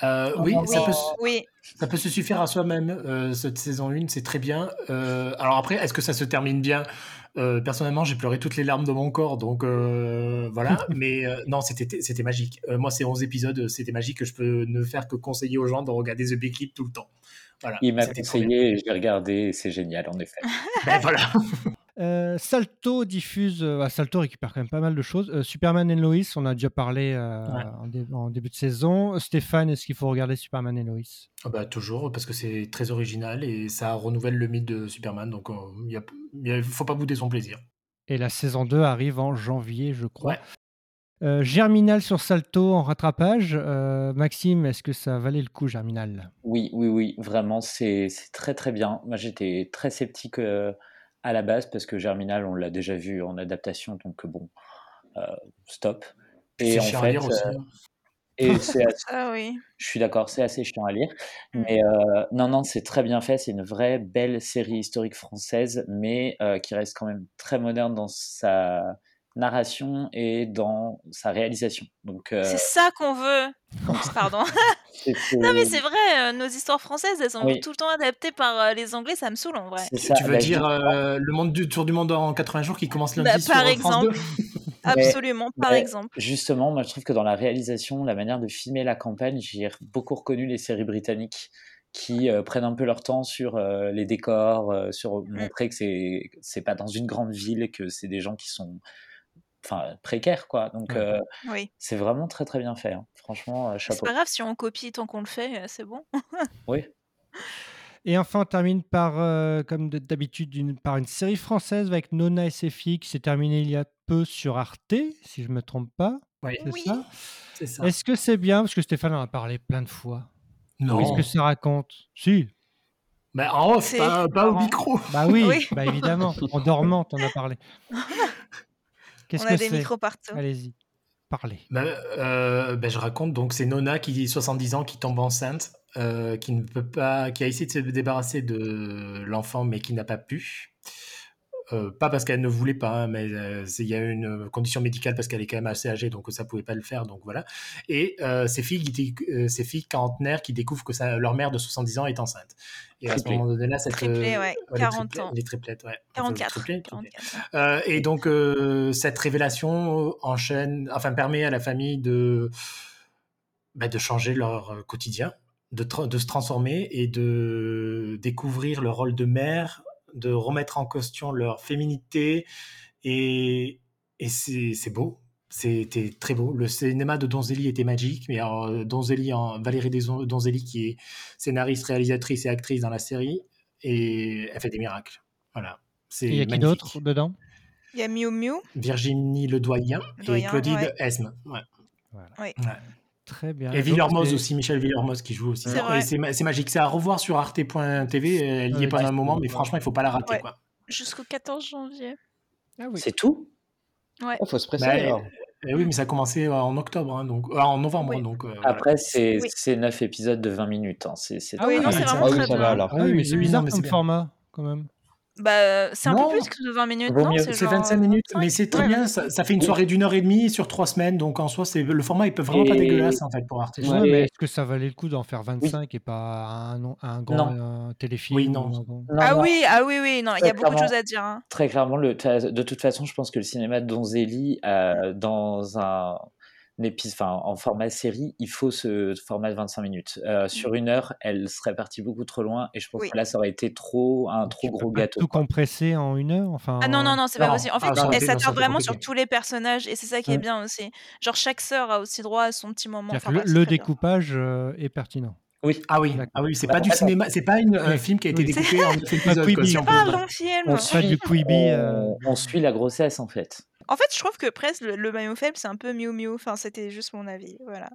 Ça peut se suffire à soi-même. Cette saison 1, c'est très bien. Alors après, est-ce que ça se termine bien ? Personnellement, j'ai pleuré toutes les larmes de mon corps, donc voilà. Mais non, c'était magique. Moi, ces 11 épisodes, c'était magique. Je peux ne faire que conseiller aux gens de regarder The Big Leap tout le temps. Voilà, il m'a conseillé, je l'ai regardé, c'est génial, en effet. Ben voilà. Salto diffuse. Salto récupère quand même pas mal de choses. Superman et Lois, on a déjà parlé en début de saison. Stéphane, est-ce qu'il faut regarder Superman et Lois ? Toujours, parce que c'est très original et ça renouvelle le mythe de Superman. Donc il ne faut pas bouder son plaisir. Et la saison 2 arrive en janvier, je crois. Ouais. Germinal sur Salto en rattrapage. Maxime, est-ce que ça valait le coup, Germinal ? Oui, vraiment, c'est très très bien. Moi, j'étais très sceptique à la base, parce que Germinal, on l'a déjà vu en adaptation, donc bon, stop. Et c'est en fait, c'est assez... Je suis d'accord, c'est assez chiant à lire, mais non, c'est très bien fait. C'est une vraie belle série historique française, mais qui reste quand même très moderne dans sa narration et dans sa réalisation. Donc, c'est ça qu'on veut. Pardon. Non mais c'est vrai, nos histoires françaises, elles sont tout le temps adaptées par les Anglais, ça me saoule en vrai. Ça, tu veux dire le monde du Tour du Monde en 80 jours qui commence lundi sur France 2 ? Absolument, par exemple. Justement, moi je trouve que dans la réalisation, la manière de filmer la campagne, j'ai beaucoup reconnu les séries britanniques qui prennent un peu leur temps sur les décors, sur montrer que c'est pas dans une grande ville, que c'est des gens qui sont... Enfin, précaire, quoi. Donc, c'est vraiment très, très bien fait. Hein. Franchement, chapeau. C'est pas grave si on copie tant qu'on le fait, c'est bon. Oui. Et enfin, on termine par, comme d'habitude, par une série française avec Nona et ses filles qui s'est terminée il y a peu sur Arte, si je me trompe pas. Oui, c'est ça. Est-ce que c'est bien ? Parce que Stéphane en a parlé plein de fois. Non. Qu'est-ce que ça raconte ? Si. Bah, en off, pas au micro. Bah oui. Bah évidemment. En dormant, t'en as parlé. On a des micros partout. Allez-y, parlez. Je raconte, donc c'est Nona qui, 70 ans, qui tombe enceinte, qui ne peut pas, qui a essayé de se débarrasser de l'enfant, mais qui n'a pas pu. Pas parce qu'elle ne voulait pas, hein, mais il y a une condition médicale parce qu'elle est quand même assez âgée, donc ça ne pouvait pas le faire, donc voilà. Et ces filles quarantenaires qui découvrent que leur mère de 70 ans est enceinte. Et à ce moment donné-là, cette... Triplé, ouais. 40 ans. Les triplettes, ouais. 44. Et donc, cette révélation permet à la famille de changer leur quotidien, de se transformer et de découvrir le rôle de mère, de remettre en question leur féminité et c'est beau, c'était très beau. Le cinéma de Donzelli était magique, mais alors Valérie Donzelli qui est scénariste, réalisatrice et actrice dans la série, et elle fait des miracles. Voilà, c'est magnifique. Il y a qui d'autre dedans ? Il y a Miu Miu, Virginie Ledoyen et Claudine Esme. Ouais. Voilà. Oui. Ouais. Très bien. Et Villermoz aussi, Michel Villermoz qui joue aussi. Et c'est magique, c'est à revoir sur arte.tv, elle n'y est pas à un moment, mais franchement, il ne faut pas la rater. Quoi. Jusqu'au 14 janvier. Ah oui. C'est tout ? Ouais. Oh, faut se presser alors. Oui, mais ça a commencé en octobre, hein, donc, en novembre. Oui. Donc, après, c'est 9 épisodes de 20 minutes. Hein, c'est... Ah oui, non, c'est vraiment très bien. Ah oui, mais c'est bizarre comme format, quand même. Bah, c'est un peu plus que de 20 minutes, non ? C'est 25 minutes, mais c'est très bien. Ça fait une soirée d'une heure et demie sur 3 semaines, donc en soi, le format, il peut vraiment pas dégueulasse, en fait, pour Arte. Ouais, mais est-ce que ça valait le coup d'en faire 25 et pas un grand téléfilm ? Oui, non. Ah oui, non, il y a beaucoup de choses à dire. Hein. Très clairement, de toute façon, je pense que le cinéma de Donzelli, dans en format série, il faut ce format de 25 minutes. Sur une heure, elle serait partie beaucoup trop loin et je pense que là, ça aurait été trop gros gâteau. Tout compressé en une heure Non, c'est pas possible. En fait, elle s'attarde vraiment sur tous les personnages et c'est ça qui est bien aussi. Genre, chaque sœur a aussi droit à son petit moment. Le découpage est pertinent. Oui. Ah oui, c'est pas du cinéma, c'est pas un film qui a été découpé en 2 épisodes. C'est pas un long film. On suit du Quibi. On suit la grossesse, en fait. En fait, je trouve que presque le maillon faible, c'est un peu Miu Miu. Enfin, c'était juste mon avis, voilà.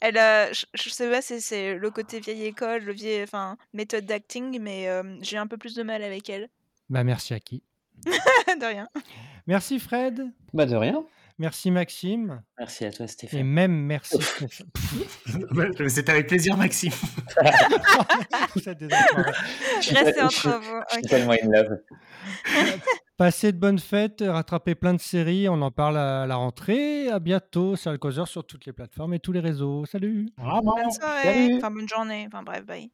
Elle, je sais pas, c'est le côté vieille école, méthode d'acting, mais j'ai un peu plus de mal avec elle. Bah merci à qui ? De rien. Merci Fred. Bah de rien. Merci Maxime. Merci à toi Stéphane. Et même merci Stéphane. C'était avec plaisir Maxime. Restez entre vous. Je suis tellement in love. Passez de bonnes fêtes, rattrapez plein de séries, on en parle à la rentrée. À bientôt, c'est Alcozer sur toutes les plateformes et tous les réseaux. Salut. Bonne soirée, bonne journée, bref, bye.